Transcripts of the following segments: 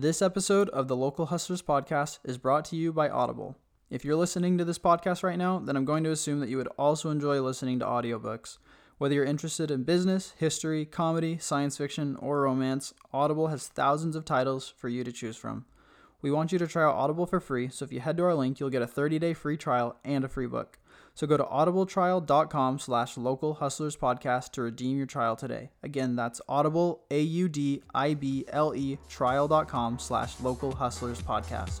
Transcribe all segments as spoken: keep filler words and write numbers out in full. This episode of the Local Hustlers podcast is brought to you by Audible. If you're listening to this podcast right now, then I'm going to assume that you would also enjoy listening to audiobooks. Whether you're interested in business, history, comedy, science fiction, or romance, Audible has thousands of titles for you to choose from. We want you to try out Audible for free, so if you head to our link, you'll get a thirty-day free trial and a free book. So go to audibletrial.com slash local hustlers podcast to redeem your trial today. Again, that's audible, A U D I B L E, trial.com slash local hustlers podcast.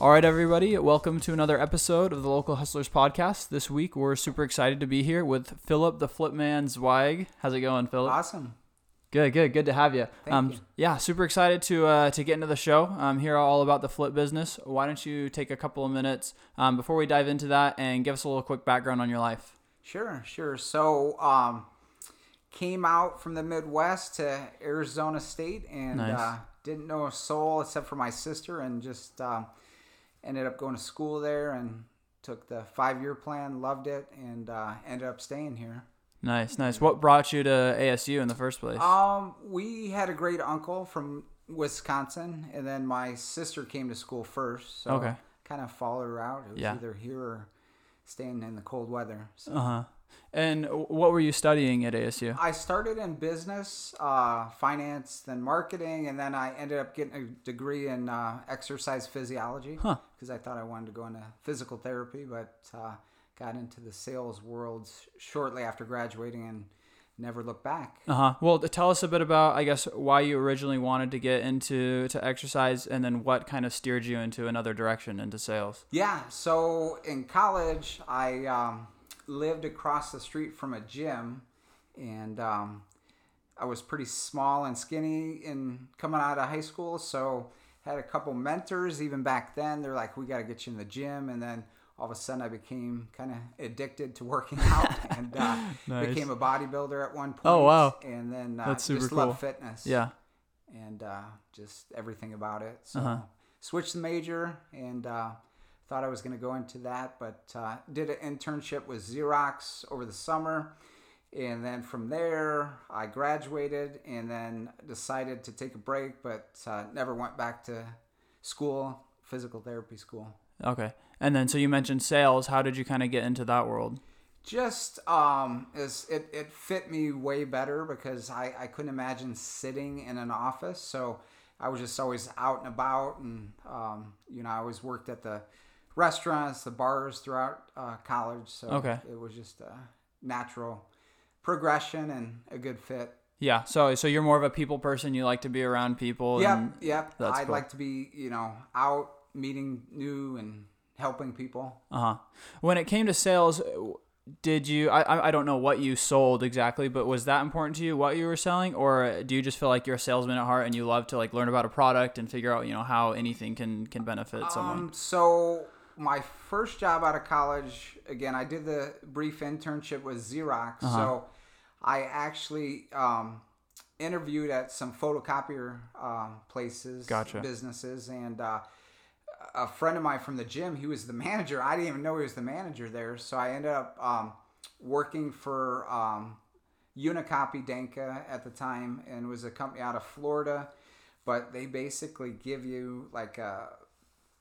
All right, everybody, welcome to another episode of the Local Hustlers Podcast. This week, we're super excited to be here with Phillip, the FlipMan Zweig. How's it going, Phillip? Awesome. Good, good, good to have you. Thank um, you. Yeah, super excited to uh, to get into the show, um, hear all about the flip business. Why don't you take a couple of minutes um, before we dive into that and give us a little quick background on your life? Sure, sure. So, um, came out from the Midwest to Arizona State and nice. uh, didn't know a soul except for my sister and just... Um, Ended up going to school there and took the five-year plan, loved it, and uh, ended up staying here. Nice, nice. What brought you to A S U in the first place? Um, we had a great uncle from Wisconsin, and then my sister came to school first, so okay. kind of followed her out. It was yeah. either here or staying in the cold weather. So. Uh-huh. And what were you studying at A S U? I started in business, uh, finance, then marketing, and then I ended up getting a degree in uh, exercise physiology because huh. I thought I wanted to go into physical therapy, but uh, got into the sales world shortly after graduating and never looked back. Uh-huh. Well, tell us a bit about, I guess, why you originally wanted to get into to exercise and then what kind of steered you into another direction, into sales. Yeah. So in college, I... Um, lived across the street from a gym, and um, I was pretty small and skinny in coming out of high school, so had a couple mentors even back then. They're like, we got to get you in the gym, and then all of a sudden I became kind of addicted to working out and uh, nice. became a bodybuilder at one point. Oh, wow. And then uh, That's super just cool. loved fitness. Yeah. And uh, just everything about it. So uh-huh. switched the major and uh, thought I was going to go into that, but uh, did an internship with Xerox over the summer. And then from there, I graduated and then decided to take a break, but uh, never went back to school, physical therapy school. Okay. And then, so you mentioned sales. How did you kind of get into that world? Just, um, it, it fit me way better because I, I couldn't imagine sitting in an office. So I was just always out and about. And, um, you know, I always worked at the restaurants, the bars throughout uh, college. So okay. it was just a natural progression and a good fit. Yeah. So so you're more of a people person. You like to be around people. Yep. And yep. I cool. like to be, you know, out meeting new and helping people. Uh-huh. When it came to sales, did you, I I don't know what you sold exactly, but was that important to you, what you were selling? Or do you just feel like you're a salesman at heart and you love to like learn about a product and figure out, you know, how anything can, can benefit someone? Um, so... My first job out of college, again, I did the brief internship with Xerox. Uh-huh. So I actually um, interviewed at some photocopier uh, places, gotcha. businesses. And uh, a friend of mine from the gym, he was the manager. I didn't even know he was the manager there. So I ended up um, working for um, Unicopy Denka at the time, and it was a company out of Florida. But they basically give you like a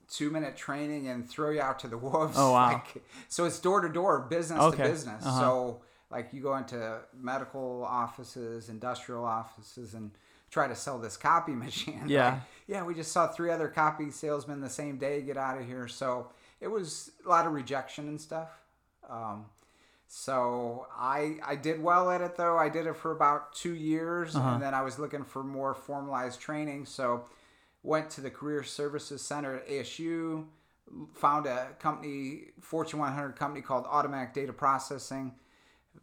two-minute training and throw you out to the wolves. Oh, wow. Like, so it's door-to-door, business okay. to business. Uh-huh. So like you go into medical offices, industrial offices, and try to sell this copy machine. Yeah. Like, yeah, we just saw three other copy salesmen the same day get out of here. So it was a lot of rejection and stuff. Um, so I I did well at it, though. I did it for about two years, uh-huh. and then I was looking for more formalized training. So... went to the Career Services Center at A S U, found a company, Fortune one hundred company called Automatic Data Processing,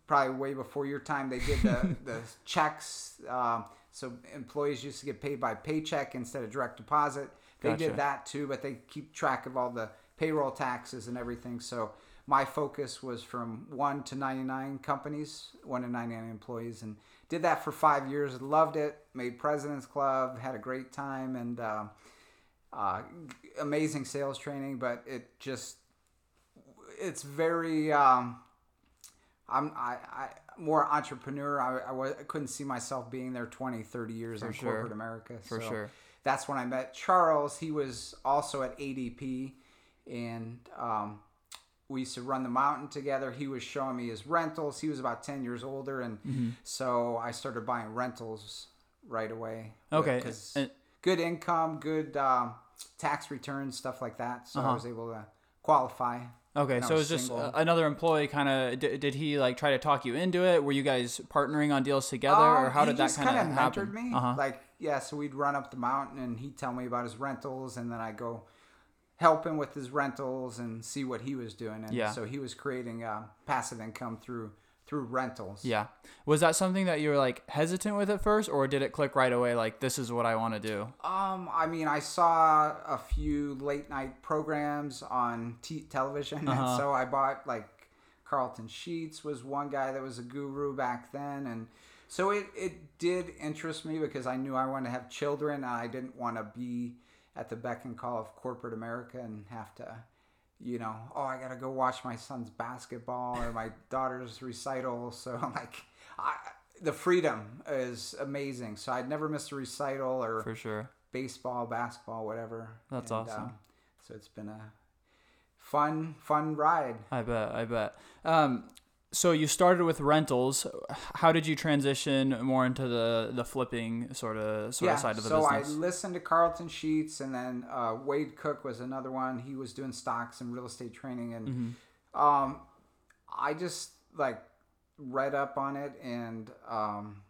probably way before your time. They did the, the checks. Um, so employees used to get paid by paycheck instead of direct deposit. They gotcha. did that too, but they keep track of all the payroll taxes and everything. So my focus was from one to ninety-nine companies, one to ninety-nine employees, and did that for five years. Loved it. Made President's Club. Had a great time, and uh, uh, amazing sales training. But it just, it's very. Um, I'm I, I more entrepreneur. I, I, was, I couldn't see myself being there twenty, thirty years in sure. corporate America. For so sure. That's when I met Charles. He was also at A D P, and. Um, We used to run the mountain together. He was showing me his rentals. He was about ten years older, and mm-hmm. so I started buying rentals right away. Okay, because good income, good um, tax returns, stuff like that. So uh-huh. I was able to qualify. Okay, so it was just uh, another employee. Kind of did, did he like try to talk you into it? Were you guys partnering on deals together, um, or how did that kind of happen? He just kind of mentored me. Uh-huh. Like yeah, so we'd run up the mountain, and he'd tell me about his rentals, and then I go. Help him with his rentals and see what he was doing. And yeah. so he was creating uh, passive income through through rentals. Yeah. Was that something that you were like hesitant with at first, or did it click right away like this is what I want to do? Um, I mean, I saw a few late night programs on t- television. Uh-huh. And so I bought like Carlton Sheets was one guy that was a guru back then. And so it, it did interest me because I knew I wanted to have children. And I didn't want to be at the beck and call of corporate America and have to, you know, oh, I got to go watch my son's basketball or my daughter's recital. So I'm like, I, the freedom is amazing. So I'd never miss a recital or for sure baseball, basketball, whatever. That's and, awesome. Um, so it's been a fun, fun ride. I bet. I bet. Um, so you started with rentals. How did you transition more into the, the flipping sort of sort yeah, of side of the so business? So I listened to Carlton Sheets, and then uh, Wade Cook was another one. He was doing stocks and real estate training, and mm-hmm. um, I just like read up on it, and um,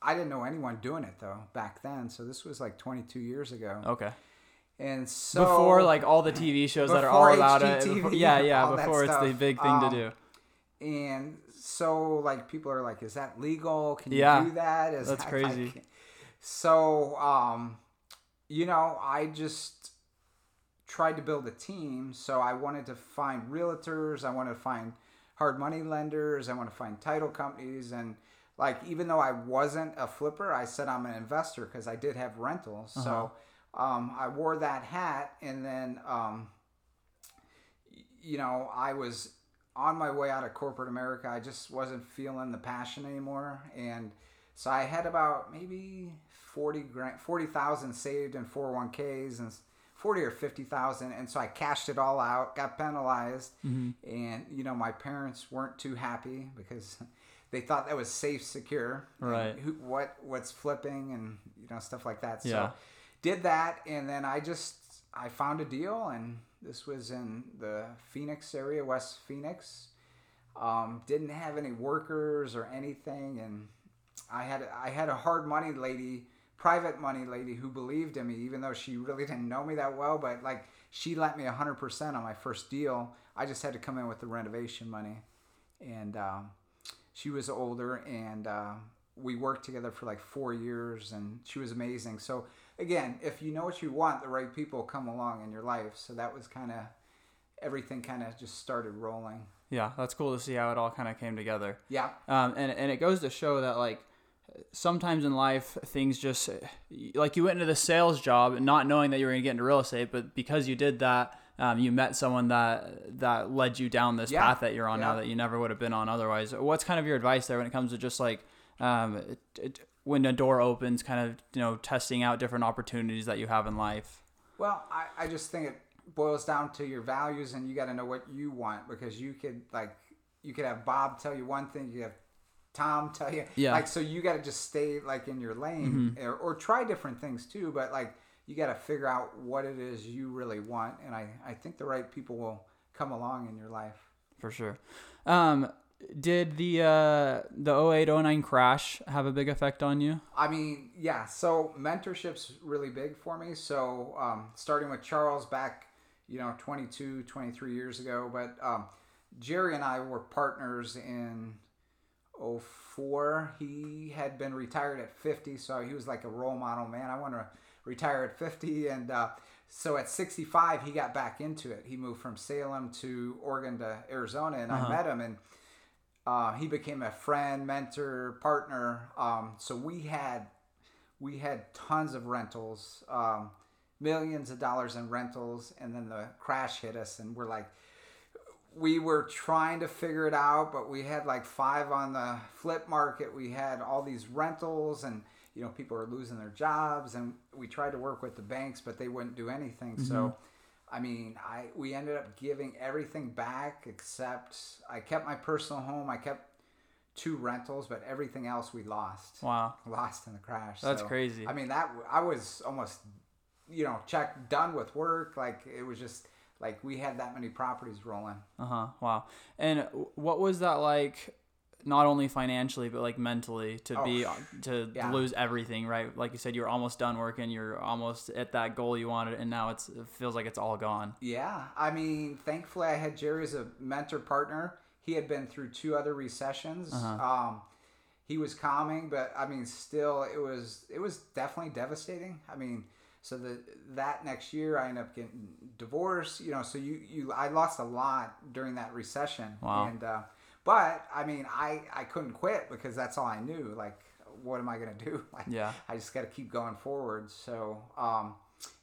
I didn't know anyone doing it though back then. So this was like twenty-two years ago. Okay. And so before like all the T V shows that are all about it. Before, yeah, yeah. Before it's the big thing um, to do. And so, like, people are like, is that legal? Can you yeah, do that? Is that's that, crazy. Like, so, um, you know, I just tried to build a team. So I wanted to find realtors. I wanted to find hard money lenders. I wanted to find title companies. And, like, even though I wasn't a flipper, I said I'm an investor because I did have rentals. Uh-huh. So um, I wore that hat. And then, um, you know, I was... on my way out of corporate America, I just wasn't feeling the passion anymore. And so I had about maybe forty grand, forty thousand saved in four oh one k's and forty or fifty thousand. And so I cashed it all out, got penalized. Mm-hmm. And, you know, my parents weren't too happy because they thought that was safe, secure. Right. Who, what, what's flipping and, you know, stuff like that. So yeah. did that. And then I just, I found a deal, and this was in the Phoenix area, West Phoenix. Um, didn't have any workers or anything, and I had I had a hard money lady, private money lady, who believed in me, even though she really didn't know me that well. But like, she lent me a hundred percent on my first deal. I just had to come in with the renovation money, and um, she was older, and uh, we worked together for like four years, and she was amazing. So. Again, if you know what you want, the right people come along in your life. So that was kind of, everything kind of just started rolling. Yeah, that's cool to see how it all kind of came together. Yeah. Um, and, and it goes to show that, like, sometimes in life, things just, like you went into the sales job not knowing that you were going to get into real estate, but because you did that, um, you met someone that that led you down this yeah. path that you're on yeah. now that you never would have been on otherwise. What's kind of your advice there when it comes to just, like, um, it, it, when a door opens, kind of, you know, testing out different opportunities that you have in life? Well, I, I just think it boils down to your values, and you got to know what you want, because you could like, you could have Bob tell you one thing, you have Tom tell you, yeah. like, so you got to just stay like in your lane mm-hmm. or, or try different things too. But like, you got to figure out what it is you really want. And I, I think the right people will come along in your life. For sure. Um, Did the uh, the oh eight oh nine crash have a big effect on you? I mean, yeah. So mentorship's really big for me. So um, starting with Charles back, you know, twenty-two, twenty-three years ago. But um, Jerry and I were partners in oh four. He had been retired at fifty, so he was like a role model. Man, I want to retire at fifty, and uh, so at sixty-five, he got back into it. He moved from Salem to Oregon to Arizona, and uh-huh. I met him, and uh, he became a friend, mentor, partner. Um, so we had we had tons of rentals, um, millions of dollars in rentals, and then the crash hit us, and we're like, we were trying to figure it out, but we had like five on the flip market. We had all these rentals, and you know, people are losing their jobs, and we tried to work with the banks, but they wouldn't do anything. Mm-hmm. So, I mean, I we ended up giving everything back except I kept my personal home. I kept two rentals, but everything else we lost. Wow. Lost in the crash. That's so crazy. I mean, that I was almost, you know, checked, done with work. Like, it was just like we had that many properties rolling. Uh-huh. Wow. And what was that like? Not only financially, but like mentally, to oh, be to yeah. lose everything, right? Like you said, you were almost done working, you're almost at that goal you wanted, and now it's it feels like it's all gone. Yeah, I mean, thankfully, I had Jerry as a mentor partner. He had been through two other recessions. Uh-huh. Um, he was calming, but I mean, still, it was it was definitely devastating. I mean, so the that next year, I ended up getting divorced. You know, so you you I lost a lot during that recession. Wow. And uh, But, I mean, I, I couldn't quit because that's all I knew. Like, what am I going to do? Like, yeah. I just got to keep going forward. So, um,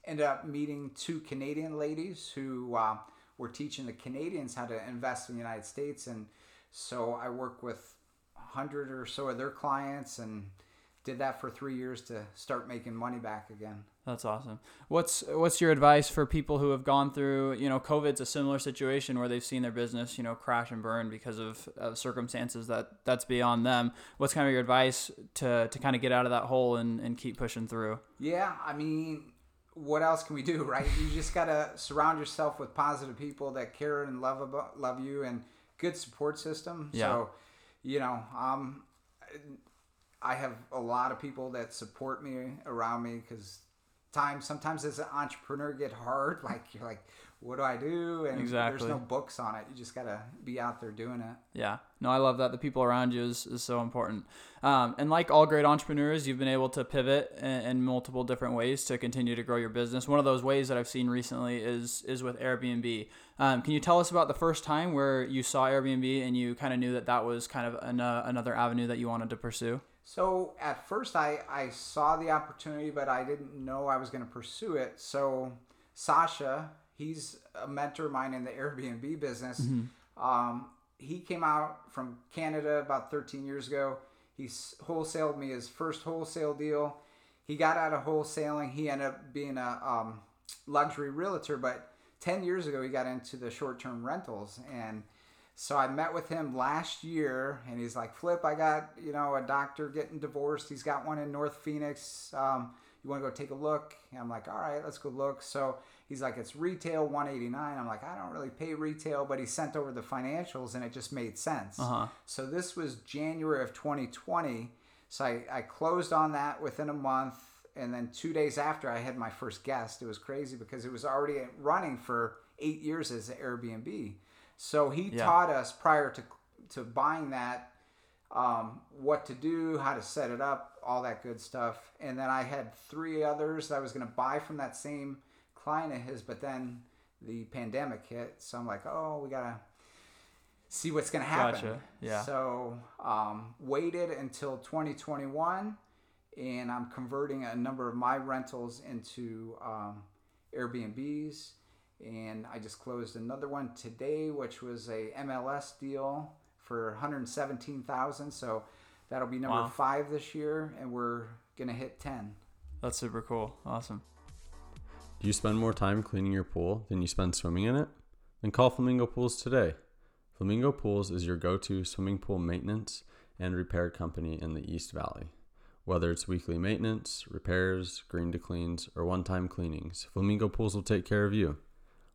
ended up meeting two Canadian ladies who uh, were teaching the Canadians how to invest in the United States. And so I worked with a hundred or so of their clients and did that for three years to start making money back again. That's awesome. What's what's your advice for people who have gone through, you know, COVID's a similar situation where they've seen their business, you know, crash and burn because of, of circumstances that that's beyond them. What's kind of your advice to, to kind of get out of that hole and, and keep pushing through? Yeah, I mean, what else can we do, right? You just got to surround yourself with positive people that care and love about, love you, and good support system. Yeah. So, you know, um, I have a lot of people that support me around me because time sometimes as an entrepreneur get hard, like you're like, what do I do? And exactly. There's no books on it. You just gotta be out there doing it. Yeah, no, I love that. The people around you is, is so important. Um, and like all great entrepreneurs, you've been able to pivot in, in multiple different ways to continue to grow your business. One of those ways that I've seen recently is is with Airbnb. Um, can you tell us about the first time where you saw Airbnb and you kind of knew that that was kind of an, uh, another avenue that you wanted to pursue? So at first I, I saw the opportunity, but I didn't know I was going to pursue it. So Sasha, he's a mentor of mine in the Airbnb business. Mm-hmm. Um, he came out from Canada about thirteen years ago. He wholesaled me his first wholesale deal. He got out of wholesaling. He ended up being a um, luxury realtor, but ten years ago he got into the short-term rentals. And so I met with him last year, and he's like, Flip, I got, you know, a doctor getting divorced. He's got one in North Phoenix. Um, you want to go take a look? And I'm like, all right, let's go look. So he's like, it's retail one eighty-nine dollars. I'm like, I don't really pay retail, but he sent over the financials, and it just made sense. Uh-huh. So this was January of twenty twenty. So I, I closed on that within a month, and then two days after, I had my first guest. It was crazy because it was already running for eight years as an Airbnb. So he yeah. taught us prior to to buying that, um, what to do, how to set it up, all that good stuff. And then I had three others that I was going to buy from that same client of his, but then the pandemic hit. So I'm like, oh, we got to see what's going to happen. Gotcha. Yeah. So um, waited until twenty twenty-one, and I'm converting a number of my rentals into um, Airbnbs. And I just closed another one today, which was a M L S deal for one hundred seventeen thousand dollars. So that'll be number wow. five this year, and we're gonna hit ten. That's super cool. Awesome. Do you spend more time cleaning your pool than you spend swimming in it? Then call Flamingo Pools today. Flamingo Pools is your go-to swimming pool maintenance and repair company in the East Valley. Whether it's weekly maintenance, repairs, green to cleans, or one-time cleanings, Flamingo Pools will take care of you.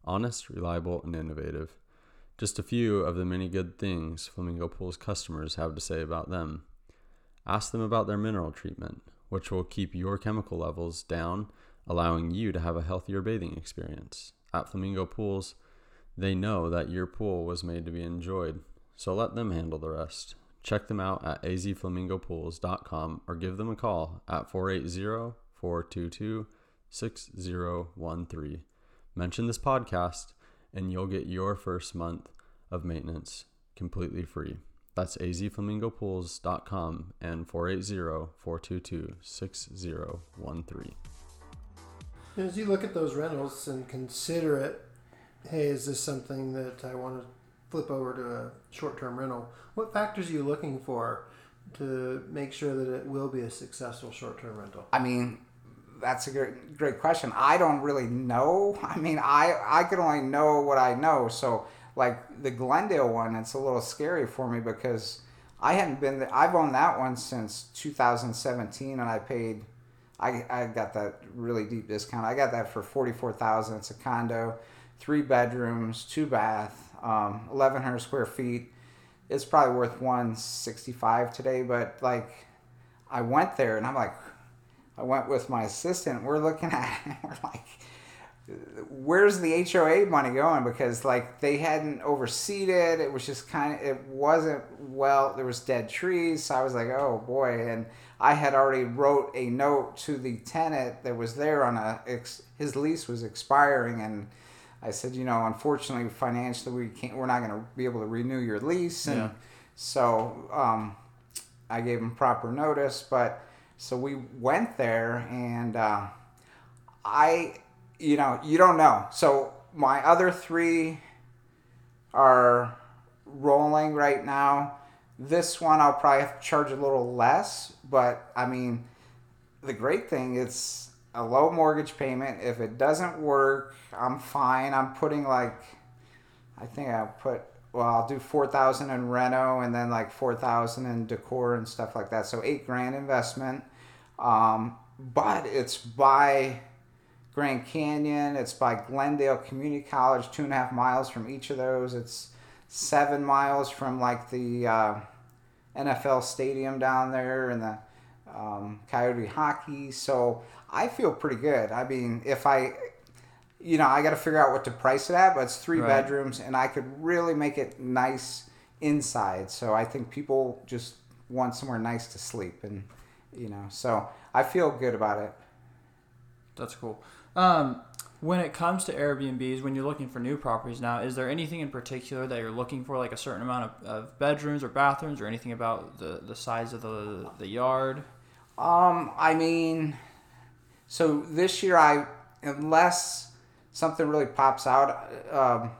Honest, reliable, and innovative. Just a few of the many good things Flamingo Pools customers have to say about them. Ask them about their mineral treatment, which will keep your chemical levels down, allowing you to have a healthier bathing experience. At Flamingo Pools, they know that your pool was made to be enjoyed, so let them handle the rest. Check them out at a z flamingo pools dot com or give them a call at four eight zero, four two two, six zero one three. Mention this podcast and you'll get your first month of maintenance completely free. That's a z flamingo pools dot com and four eight zero, four two two, six zero one three. As you look at those rentals and consider it, hey, is this something that I want to flip over to a short-term rental? What factors are you looking for to make sure that it will be a successful short-term rental? I mean, that's a great, great question. I don't really know. I mean, I, I can only know what I know. So, like, the Glendale one, it's a little scary for me because I hadn't been there. I've owned that one since two thousand seventeen, and I paid... I, I got that really deep discount. I got that for forty-four thousand dollars. It's a condo, three bedrooms, two bath, um, eleven hundred square feet. It's probably worth one hundred sixty-five thousand dollars today, but like I went there and I'm like, I went with my assistant. We're looking at it and we're like, where's the H O A money going? Because like they hadn't overseed it. It was just kind of, it wasn't well, there was dead trees. So I was like, oh boy. And I had already wrote a note to the tenant that was there on a, ex, his lease was expiring. And I said, you know, unfortunately, financially, we can't, we're not going to be able to renew your lease. And yeah. so um, I gave him proper notice. But so we went there and uh, I, you know, you don't know. So my other three are rolling right now. This one I'll probably have to charge a little less, but I mean, the great thing, it's a low mortgage payment. If it doesn't work, I'm fine. I'm putting like, I think I'll put, well, I'll do four thousand in reno and then like four thousand in decor and stuff like that. So eight grand investment. Um, but it's by Grand Canyon. It's by Glendale Community College, two and a half miles from each of those. It's seven miles from like the uh, N F L stadium down there and the um, Coyote hockey. So I feel pretty good. I mean, if I, you know, I got to figure out what to price it at, but it's three right. bedrooms and I could really make it nice inside. So I think people just want somewhere nice to sleep and, you know, so I feel good about it. That's cool. Um, When it comes to Airbnbs, when you're looking for new properties now, is there anything in particular that you're looking for, like a certain amount of, of bedrooms or bathrooms or anything about the, the size of the the yard? Um, I mean, so this year, I unless something really pops out, um,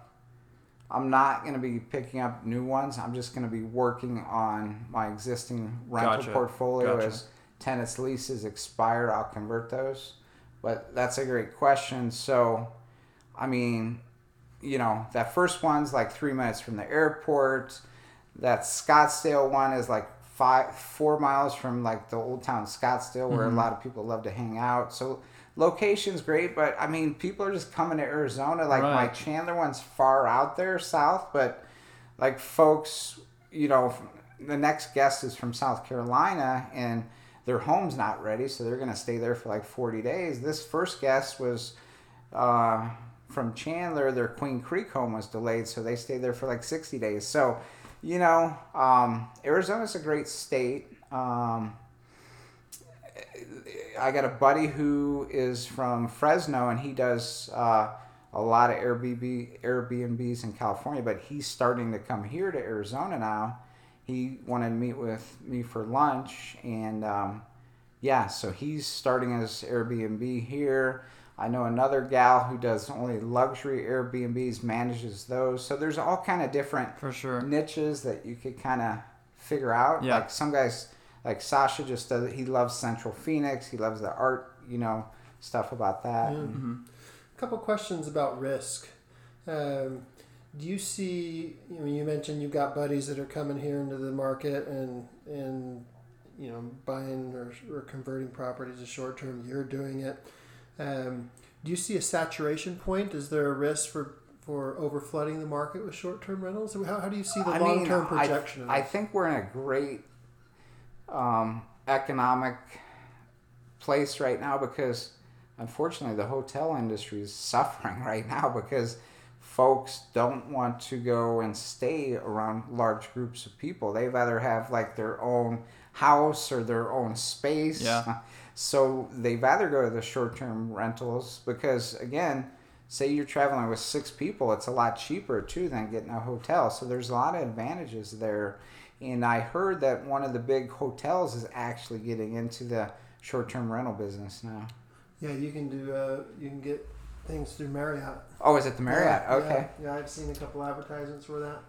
I'm not going to be picking up new ones. I'm just going to be working on my existing rental gotcha. portfolio. Gotcha. As tenants' leases expire, I'll convert those. But that's a great question. So, I mean, you know, that first one's like three minutes from the airport. That Scottsdale one is like five, four miles from like the old town Scottsdale where mm-hmm. a lot of people love to hang out. So location's great, but I mean, people are just coming to Arizona. Like right. my Chandler one's far out there south, but like folks, you know, the next guest is from South Carolina and their home's not ready, so they're going to stay there for like forty days. This first guest was uh, from Chandler. Their Queen Creek home was delayed, so they stayed there for like sixty days. So, you know, um, Arizona's a great state. Um, I got a buddy who is from Fresno, and he does uh, a lot of Airbnb, Airbnbs in California, but he's starting to come here to Arizona now. He wanted to meet with me for lunch, and um, yeah, so he's starting his Airbnb here. I know another gal who does only luxury Airbnbs, manages those. So there's all kind of different for sure. niches that you could kind of figure out. Yeah. Like some guys, like Sasha just does, he loves Central Phoenix. He loves the art, you know, stuff about that. Yeah. Mm-hmm. A couple questions about risk. Um, Do you see, I mean, you mentioned you've got buddies that are coming here into the market and, and you know, buying or, or converting properties to short term. You're doing it. Um, do you see a saturation point? Is there a risk for, for over flooding the market with short term rentals? How, how do you see the long term projection? I, of I think we're in a great um, economic place right now because, unfortunately, the hotel industry is suffering right now because folks don't want to go and stay around large groups of people. They'd rather have like their own house or their own space. Yeah. So they rather go to the short-term rentals because, again, say you're traveling with six people, it's a lot cheaper, too, than getting a hotel. So there's a lot of advantages there. And I heard that one of the big hotels is actually getting into the short-term rental business now. Yeah, you can do uh, you can get things through Marriott. Oh, is it the Marriott? Yeah, okay. Yeah, yeah, I've seen a couple advertisements for that.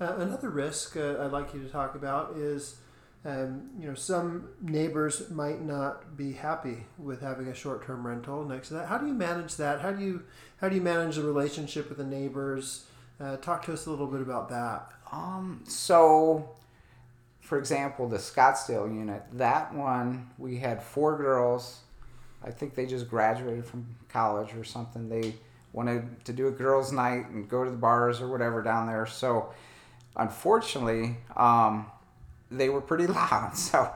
Uh, another risk uh, I'd like you to talk about is, um, you know, some neighbors might not be happy with having a short-term rental next to that. How do you manage that? How do you how do you manage the relationship with the neighbors? Uh, talk to us a little bit about that. Um. So, for example, the Scottsdale unit, that one, we had four girls. I think they just graduated from college or something. They wanted to do a girls' night and go to the bars or whatever down there. So, unfortunately, um, they were pretty loud. So,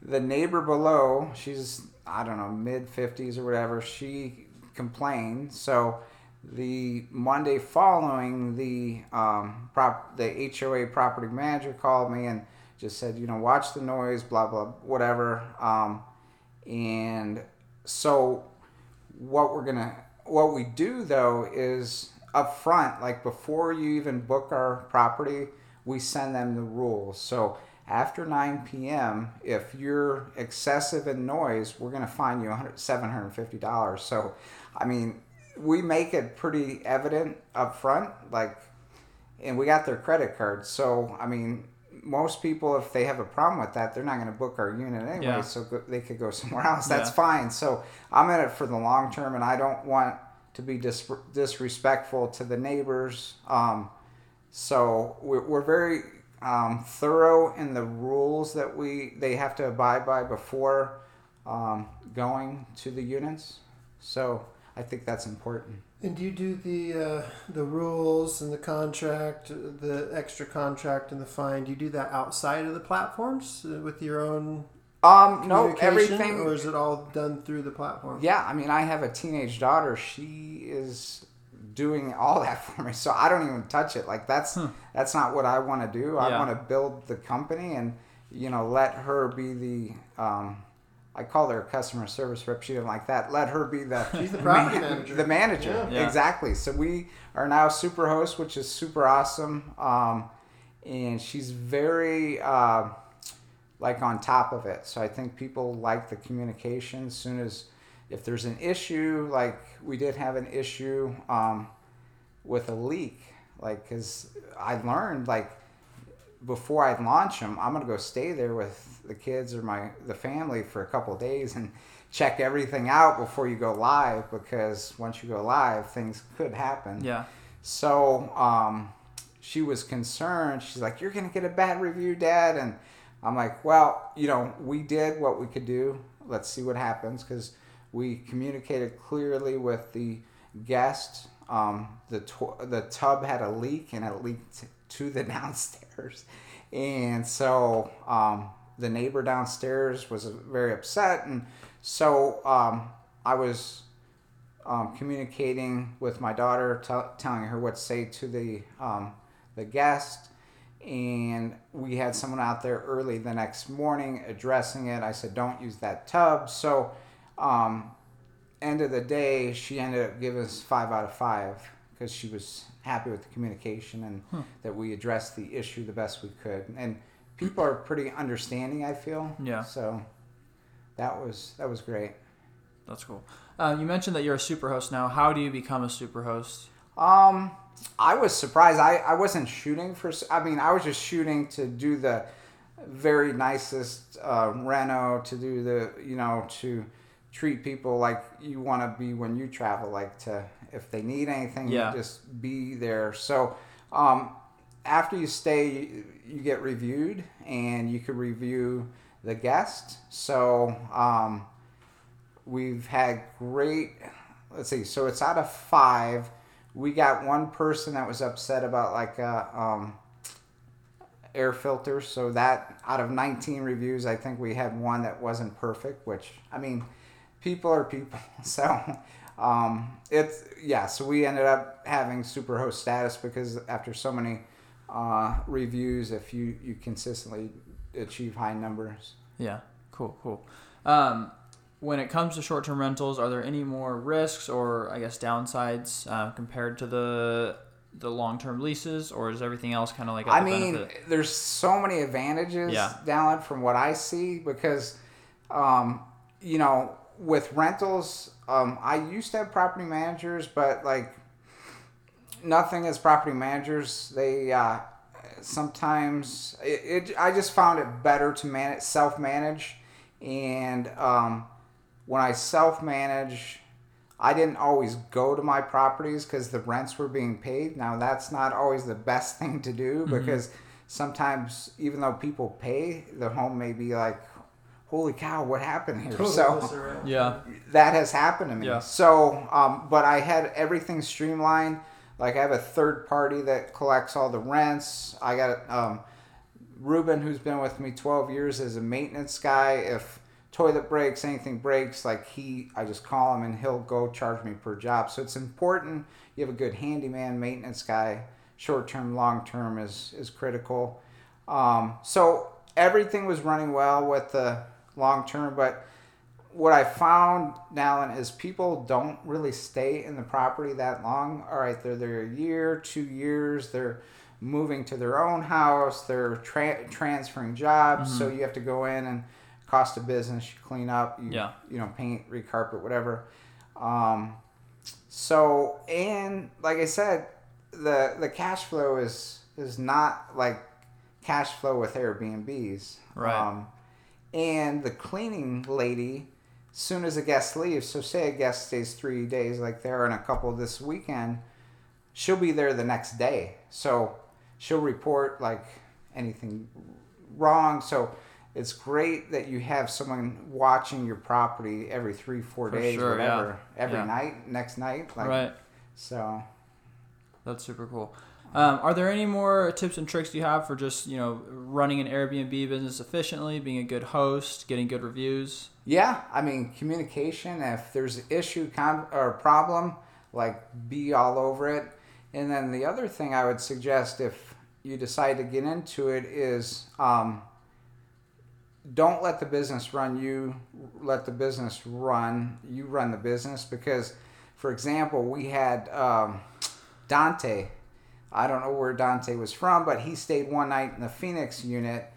the neighbor below, she's, I don't know, mid fifties or whatever, she complained. So, the Monday following, the um, prop, the H O A property manager called me and just said, you know, watch the noise, blah, blah, whatever. Um, and so what we're going to, what we do though is up front, like before you even book our property, we send them the rules. So after nine p.m., if you're excessive in noise, we're going to fine you seven hundred fifty dollars. So, I mean, we make it pretty evident up front, like, and we got their credit card. So, I mean, most people, if they have a problem with that, they're not going to book our unit anyway, yeah. so go, they could go somewhere else. That's yeah. fine. So I'm in it for the long term, and I don't want to be dis- disrespectful to the neighbors. Um, so we're, we're very um, thorough in the rules that we they have to abide by before um, going to the units. So I think that's important. And do you do the uh, the rules and the contract, the extra contract and the fine? Do you do that outside of the platforms with your own um, no, everything, or is it all done through the platform? Yeah, I mean, I have a teenage daughter. She is doing all that for me, so I don't even touch it. Like that's hmm. that's not what I want to do. Yeah. I want to build the company and, you know, let her be the. Um, I called her a customer service rep. She didn't like that. Let her be the, She's the property man, manager. The manager. Yeah. Yeah. Exactly. So we are now super hosts, which is super awesome. Um, and she's very uh, like on top of it. So I think people like the communication as soon as if there's an issue, like we did have an issue um, with a leak, like, cause I learned like, before I launch them, I'm going to go stay there with the kids or my the family for a couple of days and check everything out before you go live, because once you go live, things could happen. Yeah. So um, she was concerned. She's like, you're going to get a bad review, Dad. And I'm like, well, you know, we did what we could do. Let's see what happens, because we communicated clearly with the guest. Um, the to- the tub had a leak, and it leaked to the downstairs, and so um, the neighbor downstairs was very upset, and so um, I was um, communicating with my daughter, t- telling her what to say to the um, the guest, and we had someone out there early the next morning addressing it. I said, don't use that tub. So um, end of the day, she ended up giving us five out of five because she was happy with the communication and hmm. that we addressed the issue the best we could, and people are pretty understanding, I feel. Yeah. So that was that was great. That's cool. Uh, you mentioned that you're a superhost now. How do you become a superhost? Um, I was surprised. I, I wasn't shooting for. I mean, I was just shooting to do the very nicest uh, reno, to do the you know to treat people like you want to be when you travel, like to. If they need anything, yeah. you just be there. So um, after you stay, you, you get reviewed, and you could review the guest. So um, we've had great, let's see, so it's out of five. We got one person that was upset about like a um, air filter. So that out of nineteen reviews, I think we had one that wasn't perfect, which, I mean, people are people. So... Um, it's, yeah, so we ended up having superhost status because after so many, uh, reviews, if you, you consistently achieve high numbers. Yeah. Cool. Cool. Um, when it comes to short-term rentals, are there any more risks or, I guess, downsides uh, compared to the the long-term leases, or is everything else kind of like a I mean, benefit? There's so many advantages yeah. down from what I see because, um, you know, with rentals, um, I used to have property managers, but, like, nothing as property managers. They uh, sometimes it, it. I just found it better to manage, self-manage, and um, when I self-manage, I didn't always go to my properties because the rents were being paid. Now that's not always the best thing to do because mm-hmm. sometimes even though people pay, the home may be like, "Holy cow, what happened here?" Totally so yeah, that has happened to me. Yeah. So, um, but I had everything streamlined. Like, I have a third party that collects all the rents. I got um, Ruben, who's been with me twelve years as a maintenance guy. If toilet breaks, anything breaks, like, he, I just call him, and he'll go charge me per job. So it's important you have a good handyman, maintenance guy. Short-term, long-term is, is critical. Um, so everything was running well with the long-term, but what I found, Nalin, is people don't really stay in the property that long. All right, they're there a year, two years. They're moving to their own house. They're tra- transferring jobs. Mm-hmm. So you have to go in and cost of business. You clean up. You, yeah. you know, paint, recarpet, whatever. Um, so, and like I said, the the cash flow is is not like cash flow with Airbnbs. Right. Um, and the cleaning lady, soon as a guest leaves, so say a guest stays three days like there and a couple this weekend, she'll be there the next day. So she'll report like anything wrong. So it's great that you have someone watching your property every three, four For days, sure, whatever, yeah. every yeah. night, next night. Like, right. So that's super cool. Um, are there any more tips and tricks you have for just, you know, running an Airbnb business efficiently, being a good host, getting good reviews? Yeah. I mean, communication, if there's an issue com- or problem, like, be all over it. And then the other thing I would suggest if you decide to get into it is um, don't let the business run you. Let the business run. You run the business because, for example, we had um, Dante. I don't know where Dante was from, but he stayed one night in the Phoenix unit,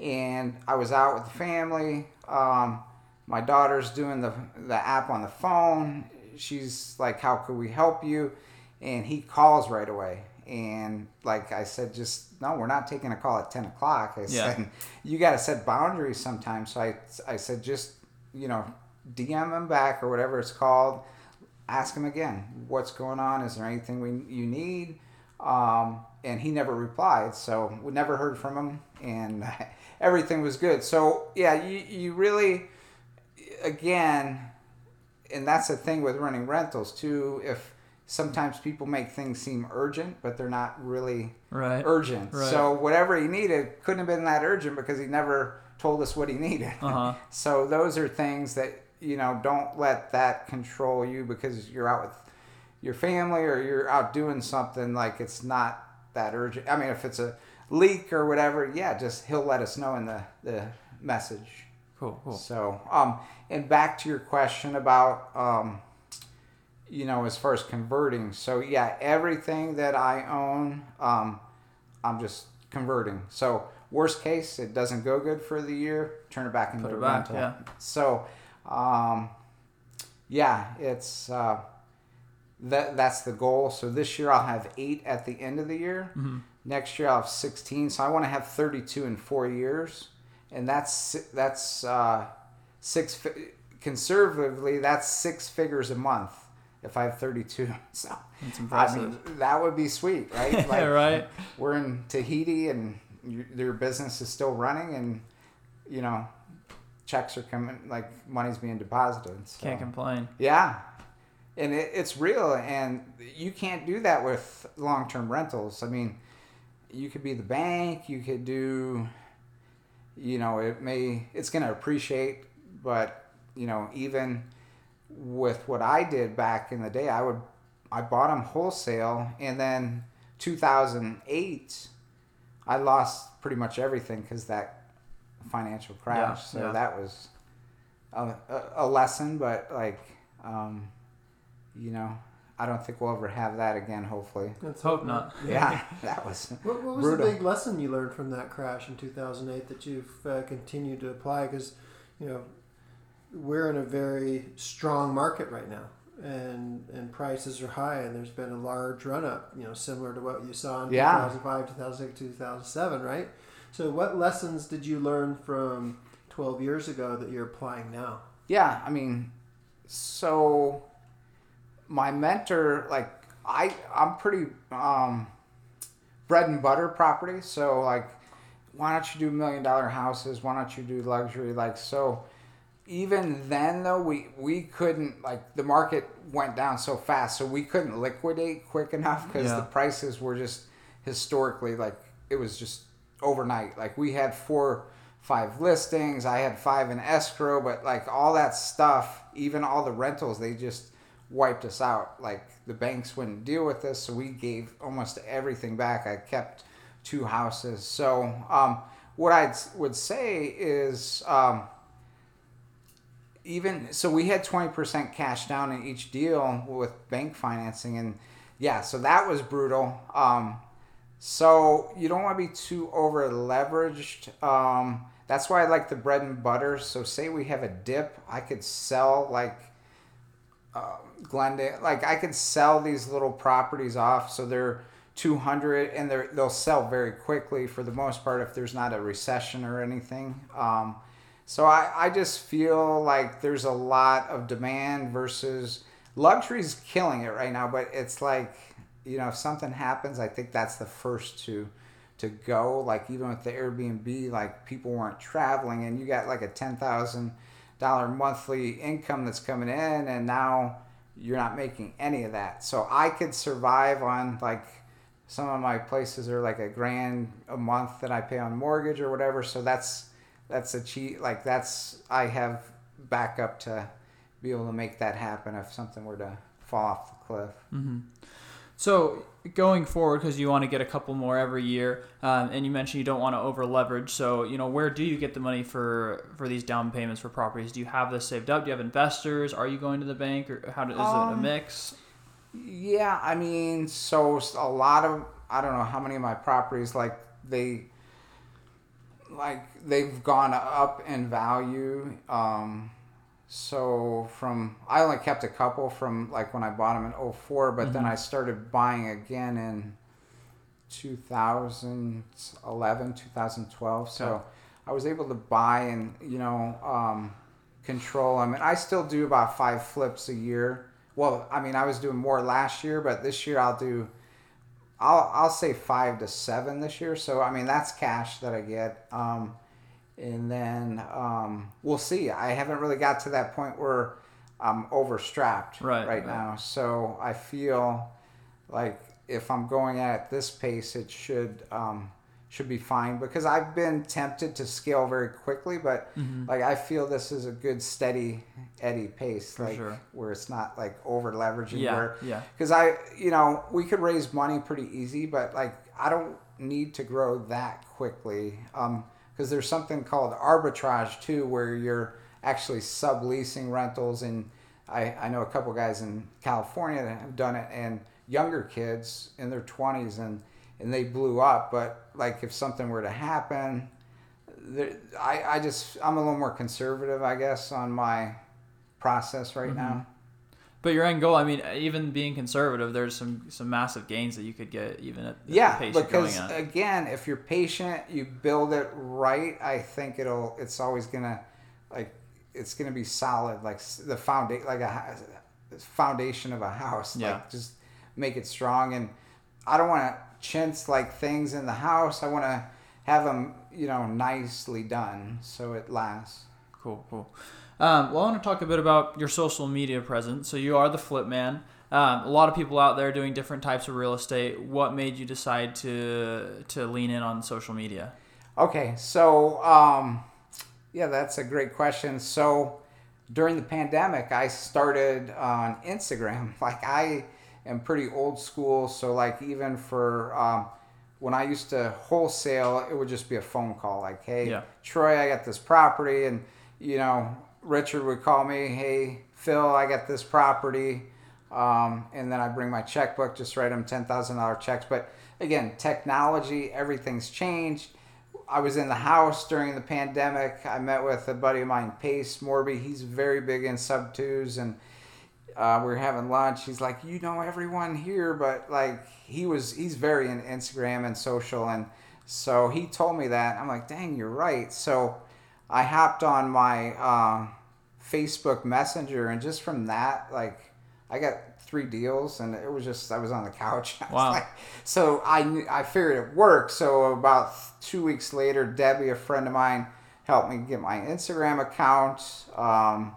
and I was out with the family. Um, my daughter's doing the the app on the phone. She's like, "How could we help you?" And he calls right away. And like I said, just, no, we're not taking a call at ten o'clock. I yeah. said, you got to set boundaries sometimes. So I, I said, just, you know, D M him back or whatever it's called. Ask him again, what's going on? Is there anything we you need? Um, and he never replied, so we never heard from him, and everything was good. So yeah, you, you really, again, and that's the thing with running rentals too, if sometimes people make things seem urgent, but they're not really right. urgent. Right. So whatever he needed couldn't have been that urgent because he never told us what he needed. Uh-huh. So those are things that, you know, don't let that control you because you're out with your family or you're out doing something. Like, it's not that urgent. I mean, if it's a leak or whatever, yeah, just he'll let us know in the, the message. Cool, cool. So, um, and back to your question about, um, you know, as far as converting. So, yeah, everything that I own, um, I'm just converting. So, worst case, it doesn't go good for the year, turn it back into a rental. Yeah. So, um, yeah, it's... Uh, That that's the goal. So this year I'll have eight at the end of the year. Mm-hmm. Next year I'll have sixteen. So I want to have thirty-two in four years, and that's that's uh, six conservatively. That's six figures a month if I have thirty-two. So that's impressive. I mean, that would be sweet, right? Like, right. We're in Tahiti, and your business is still running, and you know, checks are coming, like money's being deposited. So. Can't complain. Yeah. And it, it's real, and you can't do that with long-term rentals. I mean, you could be the bank, you could do, you know, it may, it's going to appreciate, but, you know, even with what I did back in the day, I would, I bought them wholesale, and then two thousand eight, I lost pretty much everything because that financial crash, yeah, so yeah. that was... a, a lesson, but like, um, you know, I don't think we'll ever have that again, hopefully. Let's hope not. Yeah, that was What, what was brutal. The big lesson you learned from that crash in two thousand eight that you've uh, continued to apply? Because, you know, we're in a very strong market right now, and and prices are high, and there's been a large run-up, you know, similar to what you saw in yeah. two thousand five, two thousand six, two thousand seven, right? So what lessons did you learn from twelve years ago that you're applying now? Yeah, I mean, so... my mentor, like, I, I'm pretty um, bread and butter property. So, like, why don't you do million dollar houses? Why don't you do luxury? Like, so even then, though, we, we couldn't, like, the market went down so fast. So we couldn't liquidate quick enough because yeah. the prices were just historically, like, it was just overnight. Like, we had four, five listings. I had five in escrow. But, like, all that stuff, even all the rentals, they just... wiped us out. Like, the banks wouldn't deal with this, so we gave almost everything back. I kept two houses. So um, what I would say is um, even so, we had twenty percent cash down in each deal with bank financing, and yeah, so that was brutal. Um, so you don't want to be too over leveraged. Um, that's why I like the bread and butter. So say we have a dip, I could sell like Uh, Glendale, like I could sell these little properties off, so they're two hundred and they're, they'll sell very quickly for the most part if there's not a recession or anything. Um, so I, I just feel like there's a lot of demand versus luxury's killing it right now, but it's like, you know, if something happens, I think that's the first to to go. Like, even with the Airbnb, like, people weren't traveling, and you got like a ten thousand dollar monthly income that's coming in, and now you're not making any of that. So I could survive on, like, some of my places are like a grand a month that I pay on mortgage or whatever, so that's that's a cheat, like, that's, I have backup to be able to make that happen if something were to fall off the cliff. Mm-hmm. So going forward, because you want to get a couple more every year, um, and you mentioned you don't want to over leverage. So, you know, where do you get the money for, for these down payments for properties? Do you have this saved up? Do you have investors? Are you going to the bank, or how do, is um, it a mix? Yeah, I mean, so a lot of, I don't know how many of my properties, like they, like they've gone up in value. Um, So from, I only kept a couple from like when I bought them in oh four, but mm-hmm. then I started buying again in two thousand eleven, two thousand twelve. So okay. I was able to buy and, you know, um, control them. And I still do about five flips a year. Well, I mean, I was doing more last year, but this year I'll do, I'll, I'll say five to seven this year. So, I mean, that's cash that I get. Um, And then um, we'll see. I haven't really got to that point where I'm overstrapped right, right now. So I feel like if I'm going at this pace, it should um, should be fine, because I've been tempted to scale very quickly, but mm-hmm. like I feel this is a good steady Eddie pace, like sure. where it's not like over leveraging. Yeah, where, yeah. Because I, you know, we could raise money pretty easy, but like I don't need to grow that quickly. Um, Because there's something called arbitrage too, where you're actually subleasing rentals, and I, I know a couple guys in California that have done it, and younger kids in their twenties, and, and they blew up. But like if something were to happen, there, I I just I'm a little more conservative, I guess, on my process right mm-hmm. now. But your end goal, I mean, even being conservative, there's some, some massive gains that you could get even at the yeah, pace you're going at. Yeah, because, again, if you're patient, you build it right, I think it'll, it's always going to, like, it's going to be solid, like the foundation, like a foundation of a house. Yeah. Like, just make it strong. And I don't want to chintz, like, things in the house. I want to have them, you know, nicely done so it lasts. Cool, cool. Um, well, I want to talk a bit about your social media presence. So you are the FlipMan. Um, a lot of people out there doing different types of real estate. What made you decide to to lean in on social media? Okay, so um, yeah, that's a great question. So during the pandemic, I started on Instagram. Like, I am pretty old school, so like even for um, when I used to wholesale, it would just be a phone call. Like, hey, yeah. Troy, I got this property, and you know. Richard would call me, hey, Phil, I got this property. Um, and then I bring my checkbook, just write them ten thousand dollars checks. But again, technology, everything's changed. I was in the house during the pandemic. I met with a buddy of mine, Pace Morby. He's very big in sub twos, and uh, we were having lunch. He's like, you know everyone here, but like he was, he's very in Instagram and social, and so he told me that. I'm like, dang, you're right. So I hopped on my um, Facebook Messenger, and just from that, like I got three deals, and it was just, I was on the couch. I wow. was like, so I, I figured it worked. So about two weeks later, Debbie, a friend of mine, helped me get my Instagram account. Um,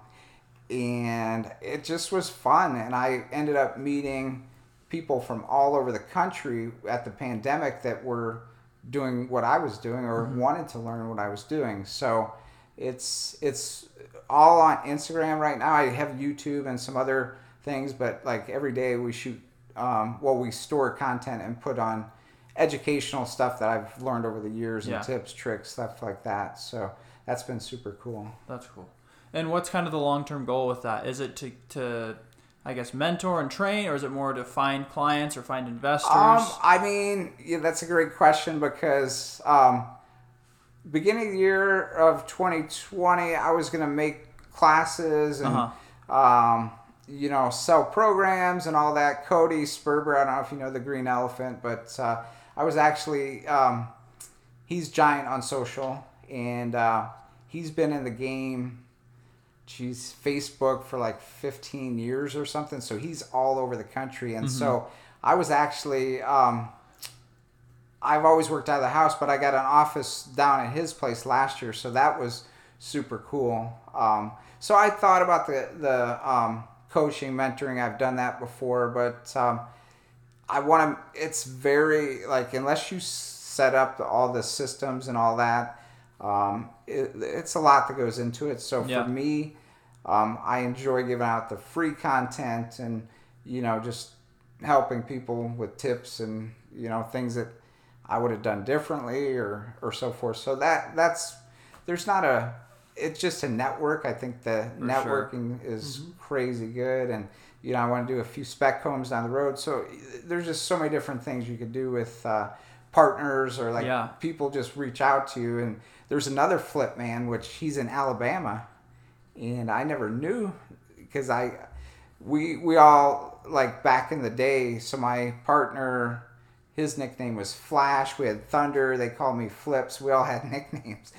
and it just was fun. And I ended up meeting people from all over the country at the pandemic that were doing what I was doing, or mm-hmm. wanted to learn what I was doing. So it's, it's all on Instagram right now. I have YouTube and some other things, but like every day we shoot, um, well, we store content and put on educational stuff that I've learned over the years, yeah. and tips, tricks, stuff like that. So that's been super cool. That's cool. And what's kind of the long-term goal with that? Is it to, to I guess, mentor and train, or is it more to find clients or find investors? Um, I mean, yeah, that's a great question, because um, beginning of the year of twenty twenty, I was going to make classes and, uh-huh. um, you know, sell programs and all that. Cody Sperber, I don't know if you know the Green Elephant, but uh, I was actually, um, he's giant on social, and uh, he's been in the game, geez, Facebook for like fifteen years or something. So he's all over the country. And mm-hmm. so I was actually, um, I've always worked out of the house, but I got an office down at his place last year. So that was super cool. Um, so I thought about the, the, um, coaching, mentoring. I've done that before, but um, I want to, it's very, like, unless you set up all the systems and all that, um, it, it's a lot that goes into it. So yeah. for me, um, I enjoy giving out the free content and, you know, just helping people with tips and, you know, things that I would have done differently, or, or so forth. So that, that's, there's not a, it's just a network. I think the For networking sure. is mm-hmm. crazy good. And, you know, I want to do a few spec homes down the road. So there's just so many different things you could do with uh, partners, or like yeah. people just reach out to you. And there's another FlipMan, which he's in Alabama. And I never knew, because I, we, we all, like back in the day, so my partner, his nickname was Flash. We had Thunder. They called me Flips. We all had nicknames.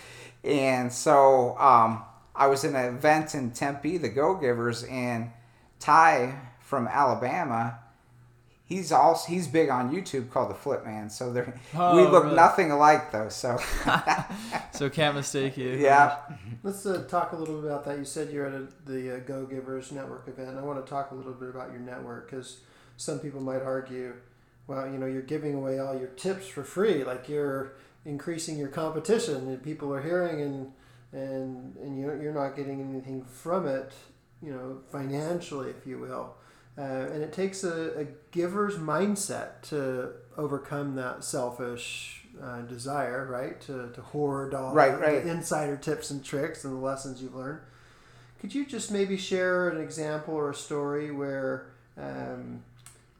And so um, I was in an event in Tempe, the Go-Givers, and Ty from Alabama, he's also he's big on YouTube, called the FlipMan. So they're, oh, we look really? nothing alike, though. So so can't mistake you. Yeah. Let's uh, talk a little bit about that. You said you're at a, the uh, Go-Givers network event. I want to talk a little bit about your network, because some people might argue, well, you know, you're giving away all your tips for free, like you're increasing your competition, and people are hearing, and and and you're, you're not getting anything from it, you know, financially, if you will. Uh, and it takes a, a giver's mindset to overcome that selfish uh, desire, right? To, to hoard all right, right. the insider tips and tricks and the lessons you've learned. Could you just maybe share an example or a story where, um,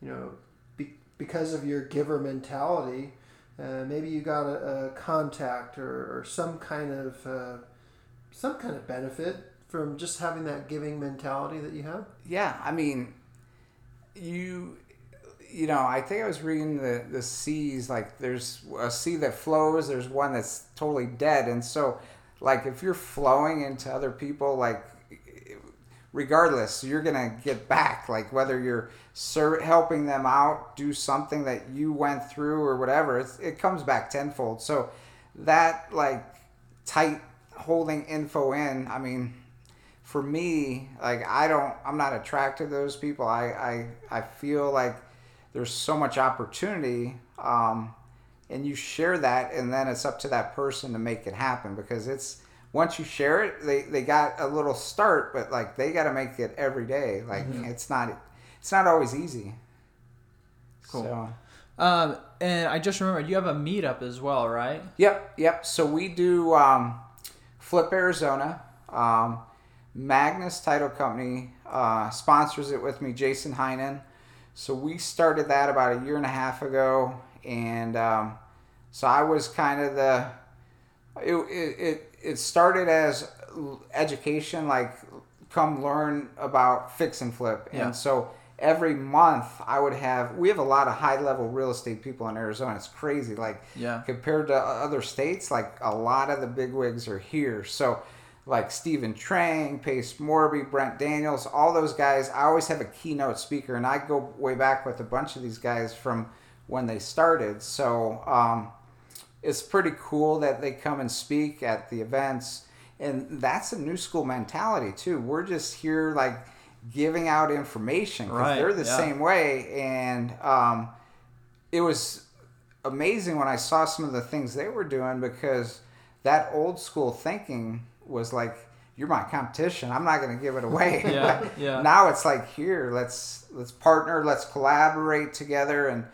you know, be, because of your giver mentality, Uh, maybe you got a, a contact or, or some kind of uh, some kind of benefit from just having that giving mentality that you have? Yeah, I mean, you you know, I think I was reading the, the seas, like there's a sea that flows, there's one that's totally dead. And so, like, if you're flowing into other people, like, regardless, you're going to get back, like whether you're ser- helping them out, do something that you went through or whatever, it's, it comes back tenfold. So that, like, tight holding info in, I mean, for me, like, I don't, I'm not attracted to those people. I, I, I feel like there's so much opportunity, um, and you share that, and then it's up to that person to make it happen, because it's, once you share it, they, they got a little start, but like they got to make it every day. Like mm-hmm. it's not, it's not always easy. Cool. So, um, and I just remembered you have a meetup as well, right? Yep. Yep. So we do, um, Flip Arizona. Um, Magnus Title Company uh, sponsors it with me, Jason Heinen. So we started that about a year and a half ago, and um, so I was kind of the it, it it it started as education, like come learn about fix and flip, yeah. And so every month I would have we have a lot of high level real estate people in Arizona. It's crazy, like yeah. Compared to other states, like a lot of the bigwigs are here, so. Like Stephen Trang, Pace Morby, Brent Daniels, all those guys. I always have a keynote speaker, and I go way back with a bunch of these guys from when they started. So um, it's pretty cool that they come and speak at the events. And that's a new school mentality, too. We're just here, like, giving out information. Right. They're the yeah. same way. And um, it was amazing when I saw some of the things they were doing, because that old school thinking was like, you're my competition, I'm not going to give it away. yeah, yeah. Now it's like, here, let's let's partner, let's collaborate together, and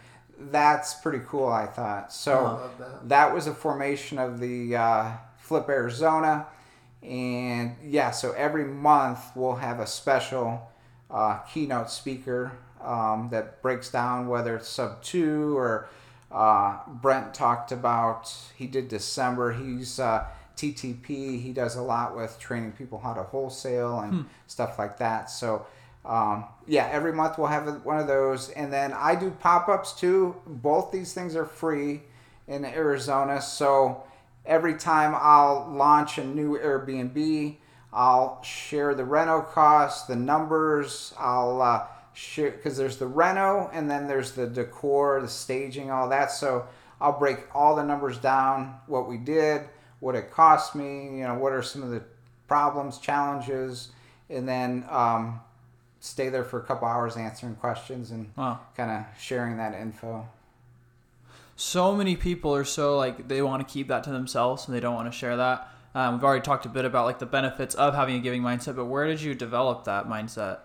that's pretty cool, I thought. So I love that. That was a formation of the uh, Flip Arizona, and yeah, so every month we'll have a special uh, keynote speaker um, that breaks down whether it's sub two or uh, Brent talked about, he did December, he's... Uh, T T P, he does a lot with training people how to wholesale and hmm. stuff like that. So, um, yeah, every month we'll have one of those. And then I do pop-ups too. Both these things are free in Arizona. So every time I'll launch a new Airbnb, I'll share the reno costs, the numbers. I'll uh, share, because there's the reno and then there's the decor, the staging, all that. So I'll break all the numbers down, what we did, what it cost me, you know, what are some of the problems, challenges, and then um, stay there for a couple hours answering questions and wow. kind of sharing that info. So many people are so, like, they want to keep that to themselves and they don't want to share that. Um, we've already talked a bit about, like, the benefits of having a giving mindset, but where did you develop that mindset?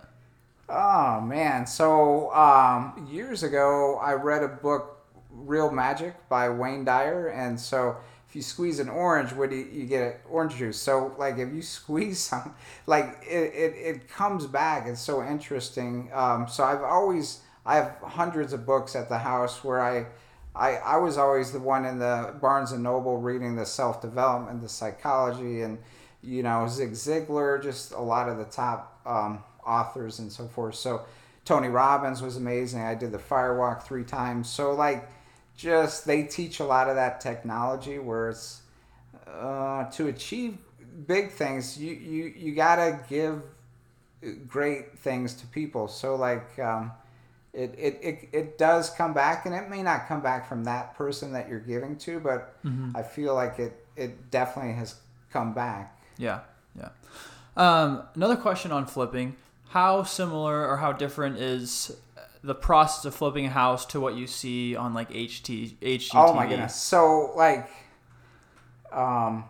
Oh, man. So um, years ago, I read a book, Real Magic by Wayne Dyer, and so... if you squeeze an orange, what do you, you get? Orange juice. So, like, if you squeeze some, like, it, it, it comes back. It's so interesting. Um, so I've always, I have hundreds of books at the house where I, I, I was always the one in the Barnes and Noble reading the self-development, the psychology, and, you know, Zig Ziglar, just a lot of the top um, authors and so forth. So Tony Robbins was amazing. I did the Firewalk three times. So, like, just they teach a lot of that technology where it's uh, to achieve big things you you you gotta give great things to people. So like um, it, it it it does come back, and it may not come back from that person that you're giving to, but mm-hmm. I feel like it it definitely has come back. Yeah, yeah. Um, another question on flipping: how similar or how different is the process of flipping a house to what you see on like H G T V? Oh my goodness. So like, um,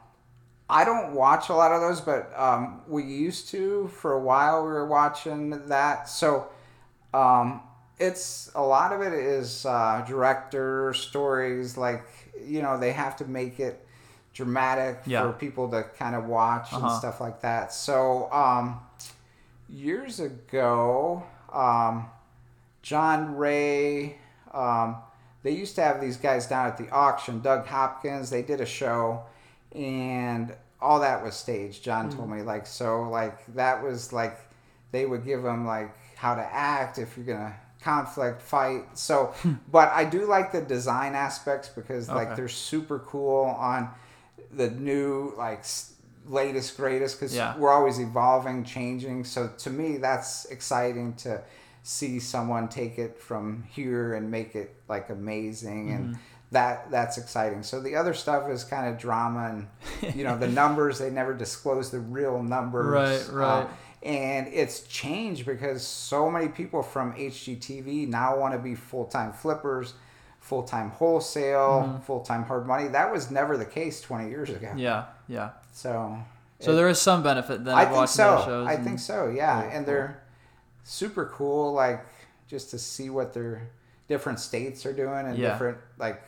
I don't watch a lot of those, but um, we used to for a while. We were watching that. So um, it's a lot of it is uh, director stories. Like, you know, they have to make it dramatic yeah. for people to kind of watch uh-huh. and stuff like that. So um, years ago, um, John Ray, um, they used to have these guys down at the auction, Doug Hopkins, they did a show, and all that was staged, John mm-hmm. told me, like, so, like, that was, like, they would give them, like, how to act if you're gonna conflict, fight, so, but I do like the design aspects, because, like, okay. they're super cool on the new, like, latest, greatest, because yeah. we're always evolving, changing, so to me, that's exciting to see someone take it from here and make it like amazing, and mm-hmm. that that's exciting. So the other stuff is kind of drama, and you know the numbers, they never disclose the real numbers, right right uh, and it's changed because so many people from H G T V now want to be full-time flippers, full-time wholesale, mm-hmm. full-time hard money. That was never the case twenty years ago. Yeah yeah so so it, there is some benefit then I of think watching so those shows I and, think so yeah cool, and they're cool. Super cool, like just to see what their different states are doing and yeah. different like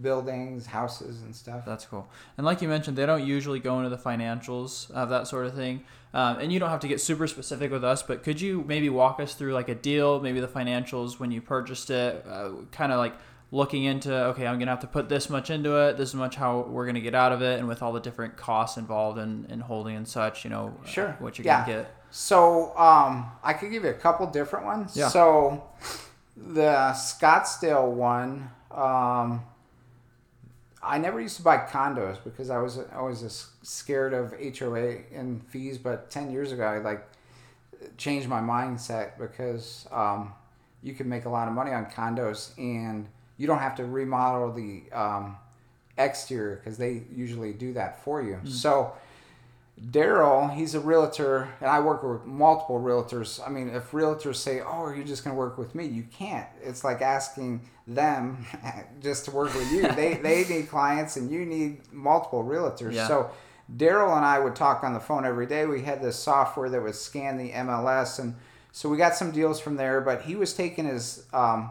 buildings, houses, and stuff. That's cool. And like you mentioned, they don't usually go into the financials of that sort of thing. Um, and you don't have to get super specific with us, but could you maybe walk us through like a deal, maybe the financials when you purchased it, uh, kind of like looking into, okay, I'm going to have to put this much into it, this is much how we're going to get out of it, and with all the different costs involved in, in holding and such, you know, sure. uh, what you're yeah. going to get. So um, I could give you a couple different ones. Yeah. So the Scottsdale one, um, I never used to buy condos because I was always scared of H O A and fees, but ten years ago I like changed my mindset because um, you can make a lot of money on condos and you don't have to remodel the um, exterior because they usually do that for you. Mm-hmm. So Darryl, he's a realtor, and I work with multiple realtors. I mean, if realtors say, oh, are you just going to work with me? You can't. It's like asking them just to work with you. they they need clients, and you need multiple realtors. Yeah. So Darryl and I would talk on the phone every day. We had this software that would scan the M L S, and so we got some deals from there, but he was taking his um,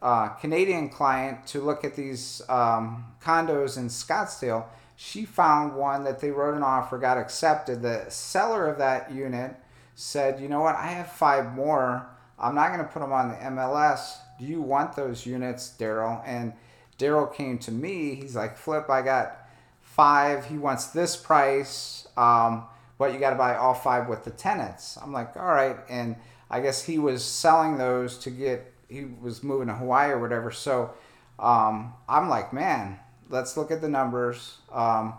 uh, Canadian client to look at these um, condos in Scottsdale. She found one that they wrote an offer, got accepted. The seller of that unit said, you know what, I have five more. I'm not going to put them on the M L S. Do you want those units, Darryl? And Darryl came to me. He's like, Flip, I got five. He wants this price, um, but you got to buy all five with the tenants. I'm like, all right. And I guess he was selling those to get, he was moving to Hawaii or whatever. So um, I'm like, man, let's look at the numbers. Um,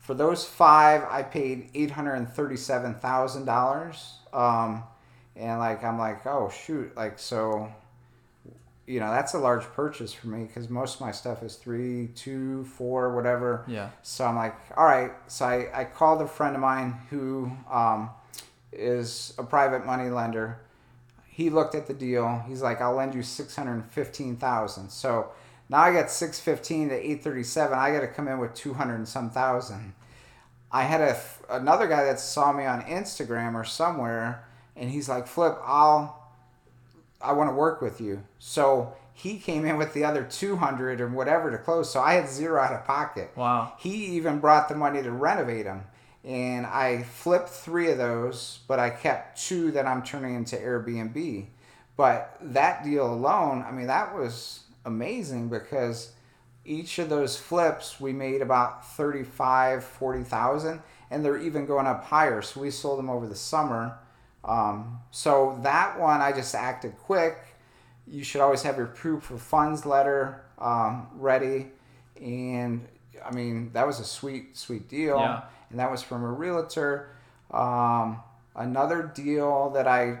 for those five, I paid eight hundred thirty-seven thousand dollars. Um, and like, I'm like, oh shoot. Like, so, you know, that's a large purchase for me because most of my stuff is three, two, four, whatever. Yeah. So I'm like, all right. So I, I called a friend of mine who um, is a private money lender. He looked at the deal. He's like, I'll lend you six hundred fifteen thousand dollars. So now I got six fifteen to eight thirty seven. I got to come in with two hundred and some thousand. I had a another guy that saw me on Instagram or somewhere, and he's like, "Flip, I'll, I want to work with you." So he came in with the other two hundred or whatever to close. So I had zero out of pocket. Wow. He even brought the money to renovate them, and I flipped three of those, but I kept two that I'm turning into Airbnb. But that deal alone, I mean, that was amazing because each of those flips we made about thirty-five, forty thousand, and they're even going up higher. So we sold them over the summer. Um, so that one, I just acted quick. You should always have your proof of funds letter um, ready. And I mean, that was a sweet, sweet deal. Yeah. And that was from a realtor. Um, another deal that I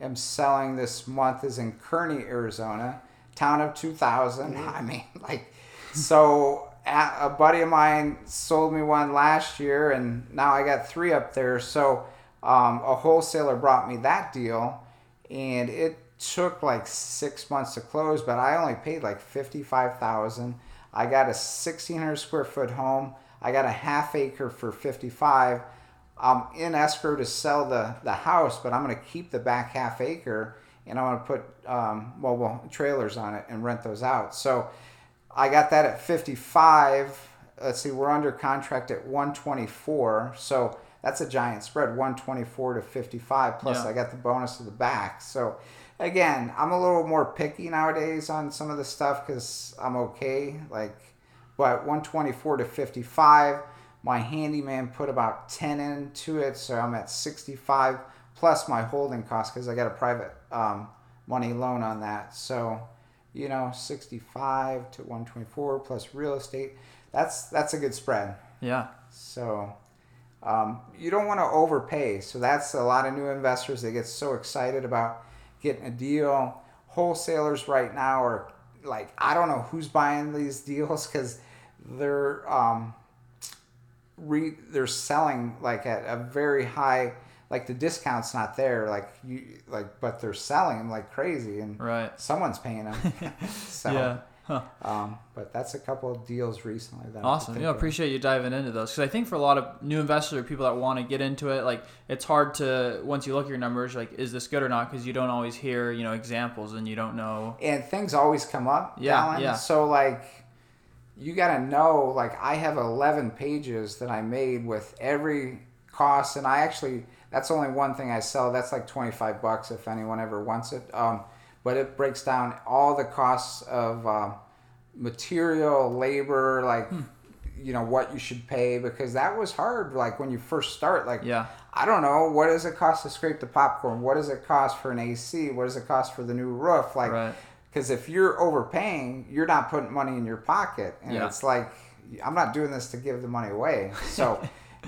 am selling this month is in Kearney, Arizona. Town of two thousand. I mean, like, so a buddy of mine sold me one last year, and now I got three up there. So um, a wholesaler brought me that deal, and it took like six months to close, but I only paid like fifty-five thousand dollars. I got a sixteen hundred square foot home. I got a half acre for fifty-five thousand dollars. I'm in escrow to sell the, the house, but I'm going to keep the back half acre, and I want to put um, mobile trailers on it and rent those out. So I got that at fifty-five. Let's see, we're under contract at one twenty-four. So that's a giant spread, one twenty-four to fifty-five. Plus, yeah. I got the bonus of the back. So again, I'm a little more picky nowadays on some of the stuff because I'm okay. Like, but one twenty-four to fifty-five, my handyman put about ten into it, so I'm at sixty-five. Plus my holding cost because I got a private um, money loan on that. So, you know, sixty-five to one twenty-four plus real estate. That's that's a good spread. Yeah. So um, you don't want to overpay. So that's a lot of new investors. They get so excited about getting a deal. Wholesalers right now are like, I don't know who's buying these deals because they're um, re- they're selling like at a very high. Like the discount's not there, like you, like, but they're selling them like crazy, and right. someone's paying them. so, yeah. Huh. Um, but that's a couple of deals recently. That awesome. I yeah, appreciate you diving into those because I think for a lot of new investors or people that want to get into it, like it's hard to once you look at your numbers, like is this good or not? Because you don't always hear, you know, examples, and you don't know. And things always come up. Yeah. Alan. Yeah. So like, you got to know, like, I have eleven pages that I made with every cost, and I actually, that's only one thing I sell. That's like twenty-five bucks if anyone ever wants it. Um, but it breaks down all the costs of uh, material, labor, like, hmm. you know, what you should pay, because that was hard, like, when you first start. Like, yeah. I don't know, what does it cost to scrape the popcorn? What does it cost for an A C? What does it cost for the new roof? Like, right. Because if you're overpaying, you're not putting money in your pocket. And yeah. it's like, I'm not doing this to give the money away. So,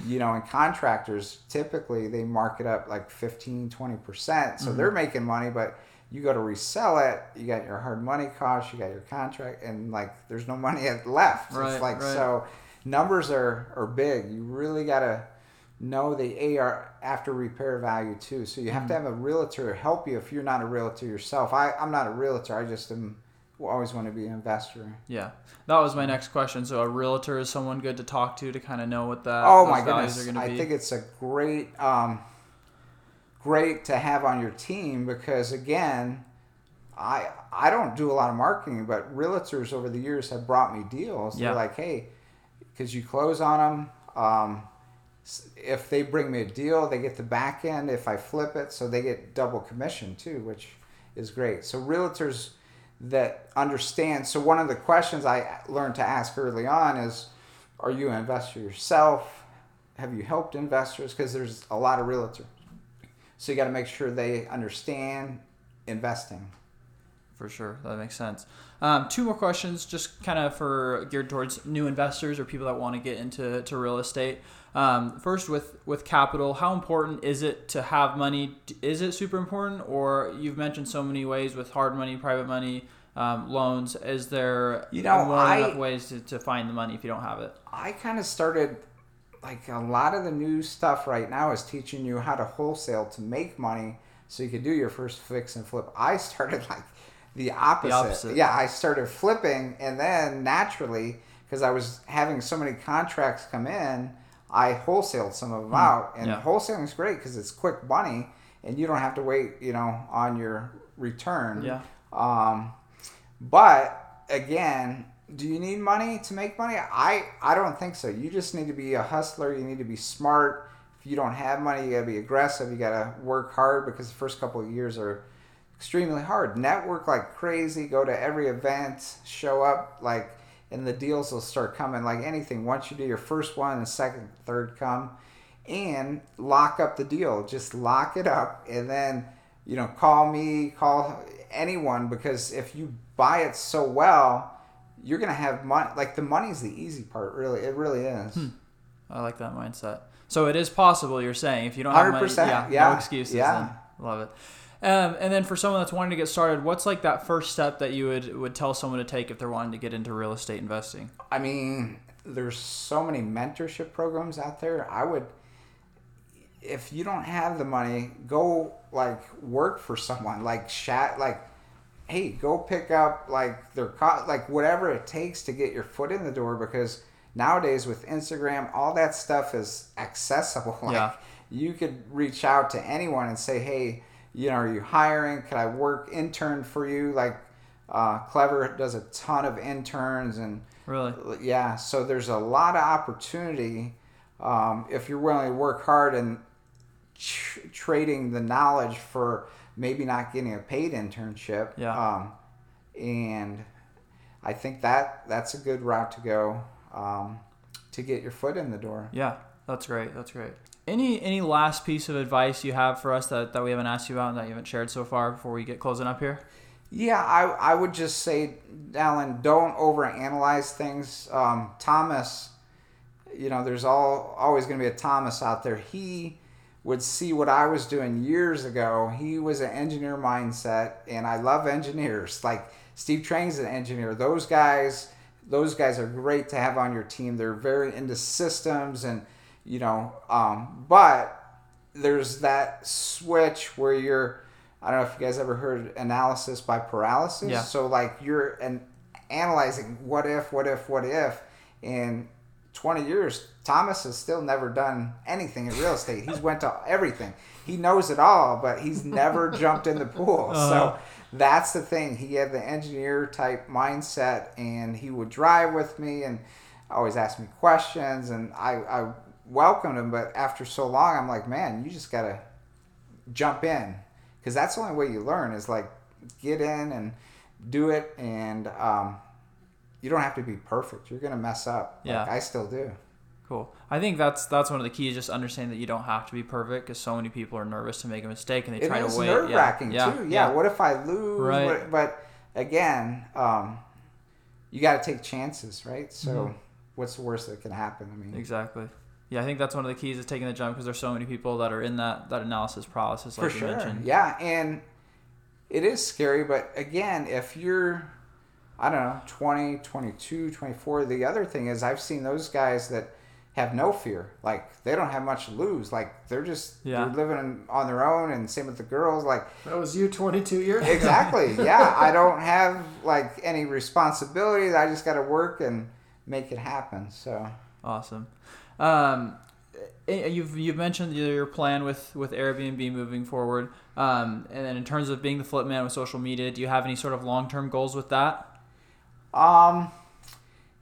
you know, and contractors, typically, they mark it up like fifteen, twenty percent. So mm-hmm. they're making money, but you go to resell it, you got your hard money costs, you got your contract, and, like, there's no money left. Right, it's like, right. so numbers are, are big. You really got to know the A R after repair value too. So you have mm-hmm. to have a realtor help you if you're not a realtor yourself. I, I'm not a realtor. I just am, always want to be an investor. Yeah. That was my next question. So a realtor is someone good to talk to to kind of know what that oh, those my values goodness. are going to be? I think it's a great, um, great to have on your team because, again, I I don't do a lot of marketing, but realtors over the years have brought me deals. Yeah. They're like, hey, because you close on them, um, if they bring me a deal, they get the back end. If I flip it, so they get double commission too, which is great. So realtors that understand. So one of the questions I learned to ask early on is, are you an investor yourself? Have you helped investors? Because there's a lot of realtors. So you got to make sure they understand investing. For sure. That makes sense. Um, two more questions, just kind of for geared towards new investors or people that want to get into to real estate. Um, first, with, with capital, how important is it to have money? Is it super important? Or you've mentioned so many ways with hard money, private money, um, loans. Is there you know, more I, enough ways to, to find the money if you don't have it? I kind of started, like, a lot of the new stuff right now is teaching you how to wholesale to make money so you could do your first fix and flip. I started, like, the opposite. The opposite. Yeah, I started flipping, and then naturally, because I was having so many contracts come in, I wholesaled some of them mm. out, and yeah. wholesaling is great because it's quick money, and you don't have to wait, you know, on your return. Yeah. Um, but again, do you need money to make money? I, I don't think so. You just need to be a hustler. You need to be smart. If you don't have money, you gotta be aggressive. You gotta work hard because the first couple of years are extremely hard. Network like crazy. Go to every event. Show up like. And the deals will start coming like anything. Once you do your first one, the second, third come, and lock up the deal. Just lock it up, and then, you know, call me, call anyone, because if you buy it so well, you're gonna have money. Like, the money's the easy part, really. It really is. Hmm. I like that mindset. So it is possible. You're saying if you don't have money, yeah, yeah, no excuses. Yeah, then. Love it. Um, and then for someone that's wanting to get started, what's like that first step that you would, would tell someone to take if they're wanting to get into real estate investing? I mean, there's so many mentorship programs out there. I would, if you don't have the money, go like work for someone, like chat, like, hey, go pick up like their co- like whatever it takes to get your foot in the door, because nowadays with Instagram, all that stuff is accessible. Like, yeah. you could reach out to anyone and say, hey, you know, are you hiring? Could I work intern for you? Like, uh, Clever does a ton of interns, and really, yeah. So there's a lot of opportunity um, if you're willing to work hard and tr- trading the knowledge for maybe not getting a paid internship. Yeah. Um, and I think that that's a good route to go um, to get your foot in the door. Yeah, that's great. That's great. Any any last piece of advice you have for us that, that we haven't asked you about and that you haven't shared so far before we get closing up here? Yeah, I I would just say, Alan, don't overanalyze things. Um, Thomas, you know, there's all always going to be a Thomas out there. He would see what I was doing years ago. He was an engineer mindset, and I love engineers. Like, Steve Trang's an engineer. Those guys, those guys are great to have on your team. They're very into systems and you know, um, but there's that switch where you're, I don't know if you guys ever heard analysis by paralysis. Yeah. So like you're an, analyzing what if, what if, what if, and twenty years, Thomas has still never done anything in real estate. He's went to everything. He knows it all, but he's never jumped in the pool. Uh-huh. So that's the thing. He had the engineer type mindset, and he would drive with me and always ask me questions, and I, I welcomed him. But after so long, I'm like, man, you just got to jump in, because that's the only way you learn is like get in and do it. And um, you don't have to be perfect. You're going to mess up. Yeah. Like I still do. Cool. I think that's that's one of the keys, just understanding that you don't have to be perfect, because so many people are nervous to make a mistake and they it try to wait. It's nerve-wracking yeah. too. Yeah. Yeah. yeah. What if I lose? Right. What, but again, um, you got to take chances, right? So mm-hmm. what's the worst that can happen? I mean, exactly. Yeah, I think that's one of the keys is taking the jump, because there's so many people that are in that, that analysis process, like For you sure. mentioned. Yeah, and it is scary, but again, if you're, I don't know, twenty, twenty-two, twenty-four, the other thing is I've seen those guys that have no fear. Like, they don't have much to lose. Like, they're just yeah. they're living on their own, and same with the girls. Like, that was you twenty-two years ago. Exactly, yeah. I don't have, like, any responsibilities. I just got to work and make it happen, so. Awesome. Um, you've you've mentioned your plan with, with Airbnb moving forward, um, and then in terms of being the flip man with social media, do you have any sort of long term goals with that? Um,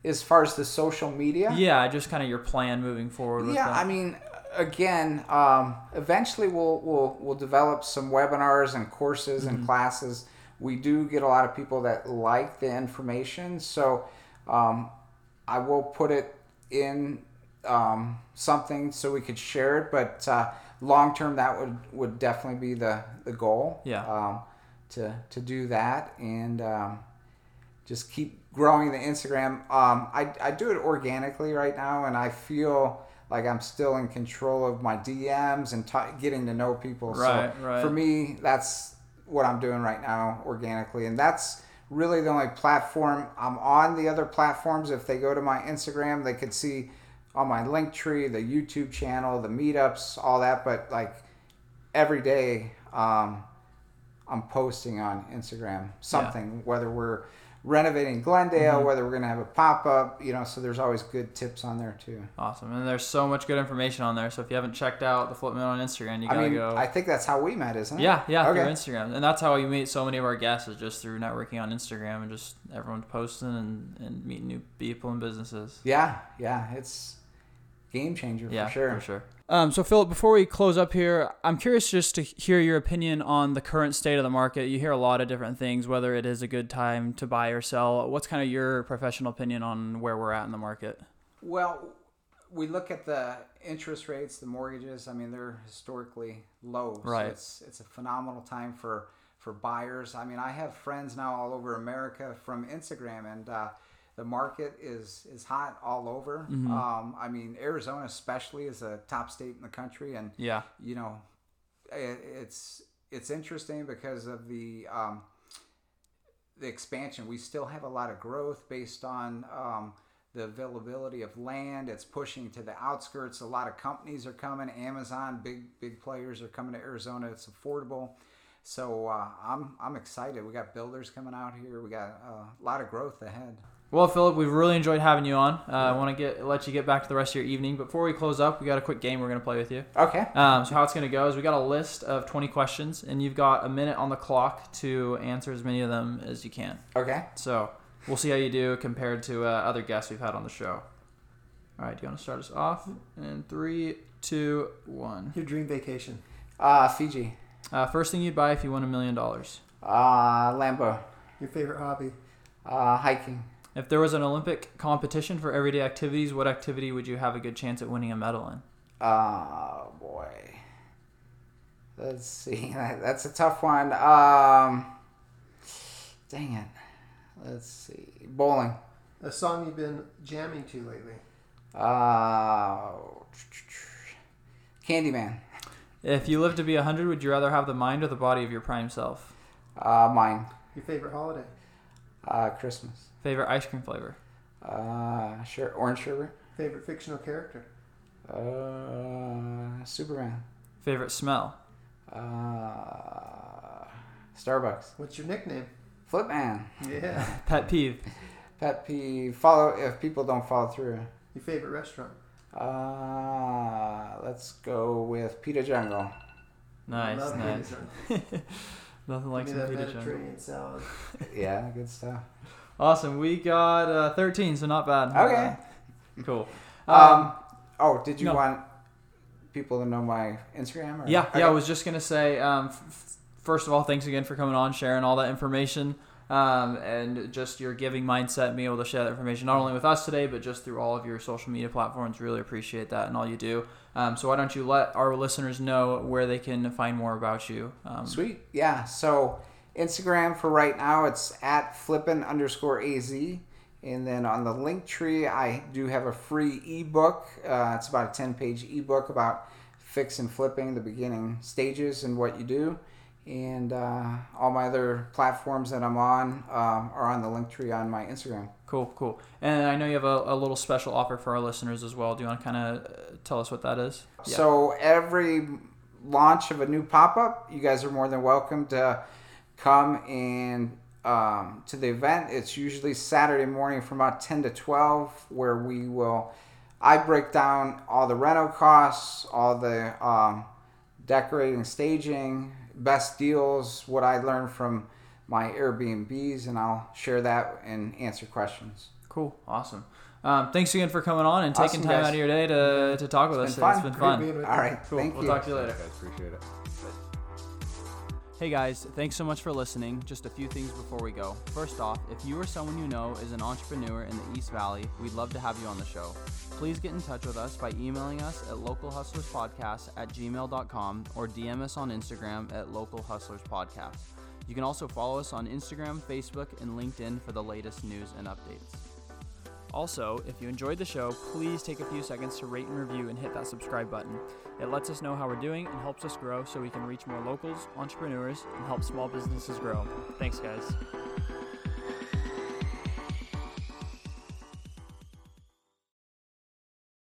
as far as the social media, yeah, just kind of your plan moving forward. With yeah, that. I mean, again, um, eventually we'll we'll we'll develop some webinars and courses mm-hmm. and classes. We do get a lot of people that like the information, so um, I will put it in. Um, something so we could share it, but uh, long term that would, would definitely be the, the goal. Yeah. Um, to to do that and um, just keep growing the Instagram. Um, I I do it organically right now, and I feel like I'm still in control of my D Ms and t- getting to know people. Right. So right. For me, that's what I'm doing right now organically, and that's really the only platform I'm on. The other platforms, if they go to my Instagram, they could see. On my Linktree, the YouTube channel, the meetups, all that, but like every day um, I'm posting on Instagram something, yeah. whether we're renovating Glendale, mm-hmm. whether we're going to have a pop-up, you know, so there's always good tips on there too. Awesome. And there's so much good information on there, so if you haven't checked out the Flipman on Instagram, you got to I mean, go. I think that's how we met, isn't it? Yeah, yeah, okay. Through Instagram. And that's how you meet so many of our guests is just through networking on Instagram and just everyone posting and, and meeting new people and businesses. Yeah, yeah, it's... Game changer, yeah, for sure. for sure. Um, so, Phillip, before we close up here, I'm curious just to hear your opinion on the current state of the market. You hear a lot of different things, whether it is a good time to buy or sell. What's kind of your professional opinion on where we're at in the market? Well, we look at the interest rates, the mortgages. I mean, they're historically low. Right. So it's, it's a phenomenal time for, for buyers. I mean, I have friends now all over America from Instagram, and uh, the market is, is hot all over. Mm-hmm. Um, I mean, Arizona especially is a top state in the country. And, yeah. you know, it, it's it's interesting because of the um, the expansion. We still have a lot of growth based on um, the availability of land. It's pushing to the outskirts. A lot of companies are coming. Amazon, big big players are coming to Arizona. It's affordable. So uh, I'm, I'm excited. We got builders coming out here. We got a lot of growth ahead. Well, Phillip, we've really enjoyed having you on. Uh, I want to get let you get back to the rest of your evening. Before we close up, we got a quick game we're going to play with you. Okay. Um, so how it's going to go is we got a list of twenty questions, and you've got a minute on the clock to answer as many of them as you can. Okay. So we'll see how you do compared to uh, other guests we've had on the show. All right. Do you want to start us off? And three, two, one. Your dream vacation. Uh, Fiji. Uh, first thing you'd buy if you won a million dollars. Uh, Lambo. Your favorite hobby. Uh, hiking. If there was an Olympic competition for everyday activities, what activity would you have a good chance at winning a medal in? Oh, boy. Let's see. That's a tough one. Um, dang it. Let's see. Bowling. A song you've been jamming to lately? Uh, Candyman. If you live to be one hundred, would you rather have the mind or the body of your prime self? Uh, mine. Your favorite holiday? Uh, Christmas. Favorite ice cream flavor? Uh, sure, orange sherbet. Favorite fictional character? Uh, Superman. Favorite smell? Uh, Starbucks. What's your nickname? Flipman. Yeah. Pet peeve? Pet peeve. Follow if people don't follow through. Your favorite restaurant? Uh, let's go with Pita Jungle. Nice, Love nice. Nothing like Give some Pita Jungle. Salad. Yeah, good stuff. Awesome. We got uh, thirteen, so not bad. Okay. Uh, cool. Um, um, oh, did you no. want people to know my Instagram? Or? Yeah, okay. yeah. I was just going to say, um, f- first of all, thanks again for coming on, sharing all that information. Um, and just your giving mindset, being able to share that information, not only with us today, but just through all of your social media platforms. Really appreciate that and all you do. Um, so why don't you let our listeners know where they can find more about you? Um, Sweet. Yeah. So Instagram for right now, it's at flippin underscore AZ. And then on the link tree, I do have a free ebook. Uh, it's about a ten page ebook about fix and flipping, the beginning stages and what you do. And uh, all my other platforms that I'm on um, are on the link tree on my Instagram. Cool, cool. And I know you have a, a little special offer for our listeners as well. Do you want to kind of tell us what that is? Yeah. So every launch of a new pop-up, you guys are more than welcome to come and um, to the event. It's usually Saturday morning from about ten to twelve where we will, I break down all the rental costs, all the um, decorating, staging, best deals, what I learned from my Airbnbs, and I'll share that and answer questions. Cool. Awesome. Um, thanks again for coming on and awesome taking time guys. out of your day to to talk with it's us. Been it's been Great fun. All you. right. Cool. Thank we'll you. We'll talk to you later. Thanks, guys. Appreciate it. Hey guys, thanks so much for listening. Just a few things before we go. First off, if you or someone you know is an entrepreneur in the East Valley, we'd love to have you on the show. Please get in touch with us by emailing us at local hustlers podcast at gmail dot com or D M us on Instagram at local hustlers podcast. You can also follow us on Instagram, Facebook, and LinkedIn for the latest news and updates. Also, if you enjoyed the show, please take a few seconds to rate and review and hit that subscribe button. It lets us know how we're doing and helps us grow so we can reach more locals, entrepreneurs, and help small businesses grow. Thanks, guys.